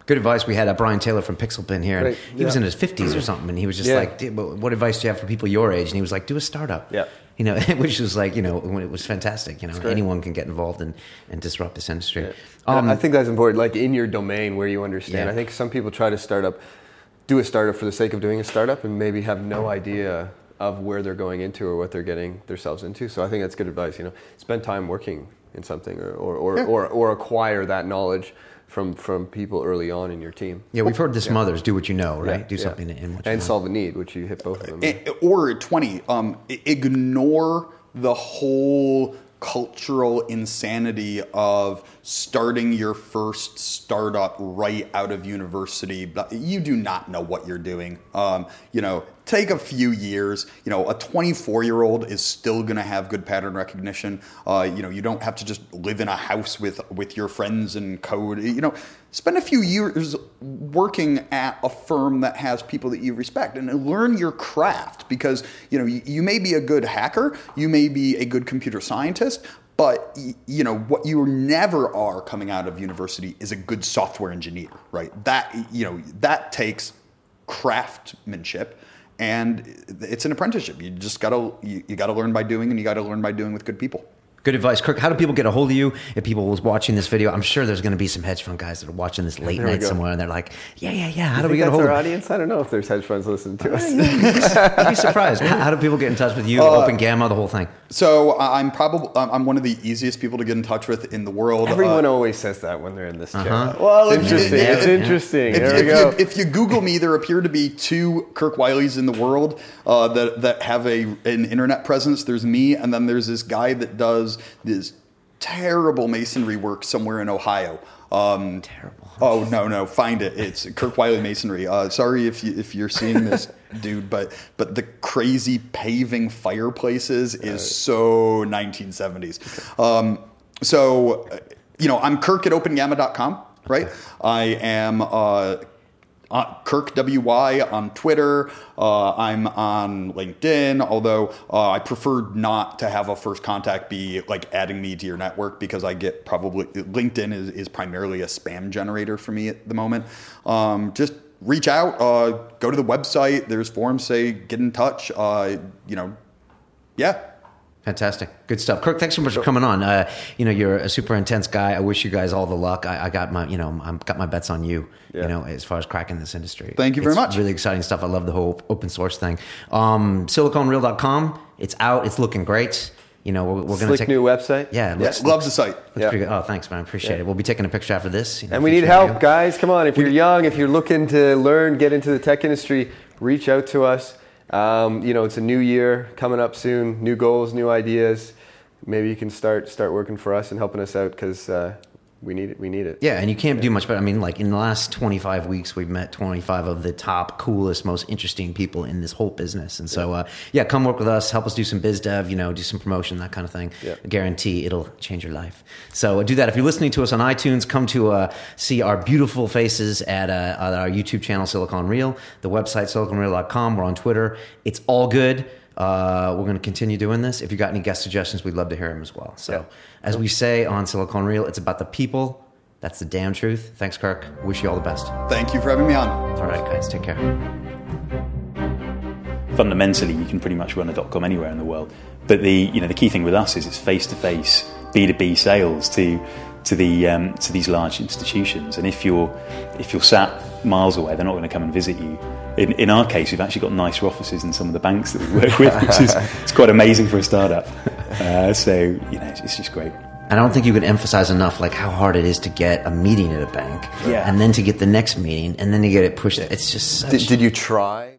Good advice. We had Brian Taylor from Pixelpin here. Great. And he was in his 50s or something, and he was just like, what advice do you have for people your age? And he was like, do a startup. Yeah. You know, which was like, you know, when it was fantastic. You know, anyone can get involved and disrupt this industry. Yeah. I think that's important, like in your domain where you understand. Yeah. I think some people try to do a startup for the sake of doing a startup and maybe have no idea of where they're going into or what they're getting themselves into. So I think that's good advice, you know. Spend time working in something or acquire that knowledge from people early on in your team. Yeah, we've heard this mothers, do what you know, right? Do something in what you know. And solve a need, which you hit both of them. Right? Or 20, ignore the whole cultural insanity of starting your first startup right out of university. But you do not know what you're doing. You know, take a few years. You know, a 24-year-old is still going to have good pattern recognition. You know, you don't have to just live in a house with your friends and code. You know, spend a few years working at a firm that has people that you respect and learn your craft, because, you know, you may be a good hacker, you may be a good computer scientist, but, you know, what you never are coming out of university is a good software engineer, right? That, you know, that takes craftsmanship. And it's an apprenticeship. You just got to learn by doing, and you got to learn by doing with good people. Good advice, Kirk. How do people get a hold of you? If people was watching this video, I'm sure there's going to be some hedge fund guys that are watching this late night somewhere, and they're like, yeah. How do we get a hold of our audience? I don't know if there's hedge funds listening to us. I'd be surprised. How do people get in touch with you? OpenGamma, the whole thing. So I'm one of the easiest people to get in touch with in the world. Everyone always says that when they're in this chat. Well, it's interesting. If you Google me, there appear to be two Kirk Wylies in the world that have an internet presence. There's me, and then there's this guy that does this terrible masonry work somewhere in Ohio. Terrible. Oh no! Find it. It's Kirk Wylie Masonry. Sorry if you're seeing this, dude, but the crazy paving fireplaces is so 1970s. So I'm Kirk at OpenGamma.com. Right. Okay. I am Kirk WY on Twitter. I'm on LinkedIn, although I prefer not to have a first contact be like adding me to your network, because I get probably LinkedIn is primarily a spam generator for me at the moment. Just reach out, go to the website. There's forums, say get in touch. Yeah. Fantastic. Good stuff. Kirk, thanks so much for coming on. You're a super intense guy. I wish you guys all the luck. I got my, I've got my bets on you, as far as cracking this industry. Thank you very much. It's really exciting stuff. I love the whole open source thing. SiliconReel.com. It's out. It's looking great. We're going to take new website. Yeah. Loves the site. Yeah. Good. Oh, thanks, man. Appreciate it. We'll be taking a picture after this. And we need help, guys. Come on. If you're young, if you're looking to learn, get into the tech industry, reach out to us. It's a new year coming up soon, new goals, new ideas. Maybe you can start working for us and helping us out, because we need it. Yeah, and you can't do much better. I mean, like, in the last 25 weeks, we've met 25 of the top, coolest, most interesting people in this whole business. And so, come work with us, help us do some biz dev, do some promotion, that kind of thing. Yeah. I guarantee it'll change your life. So do that. If you're listening to us on iTunes, come to see our beautiful faces at our YouTube channel, Silicon Reel, the website, siliconreel.com. We're on Twitter. It's all good. We're going to continue doing this. If you got any guest suggestions, we'd love to hear them as well. So as we say on Silicon Reel, it's about the people. That's the damn truth. Thanks, Kirk. Wish you all the best. Thank you for having me on. All right, guys. Take care. Fundamentally, you can pretty much run a .com anywhere in the world. But the key thing with us is it's face-to-face B2B sales to these large institutions. And if you're sat miles away, they're not going to come and visit you. In our case, we've actually got nicer offices than some of the banks that we work with, which is it's quite amazing for a startup. It's just great. And I don't think you can emphasize enough like how hard it is to get a meeting at a bank, and then to get the next meeting, and then to get it pushed. It's just such... Did you try?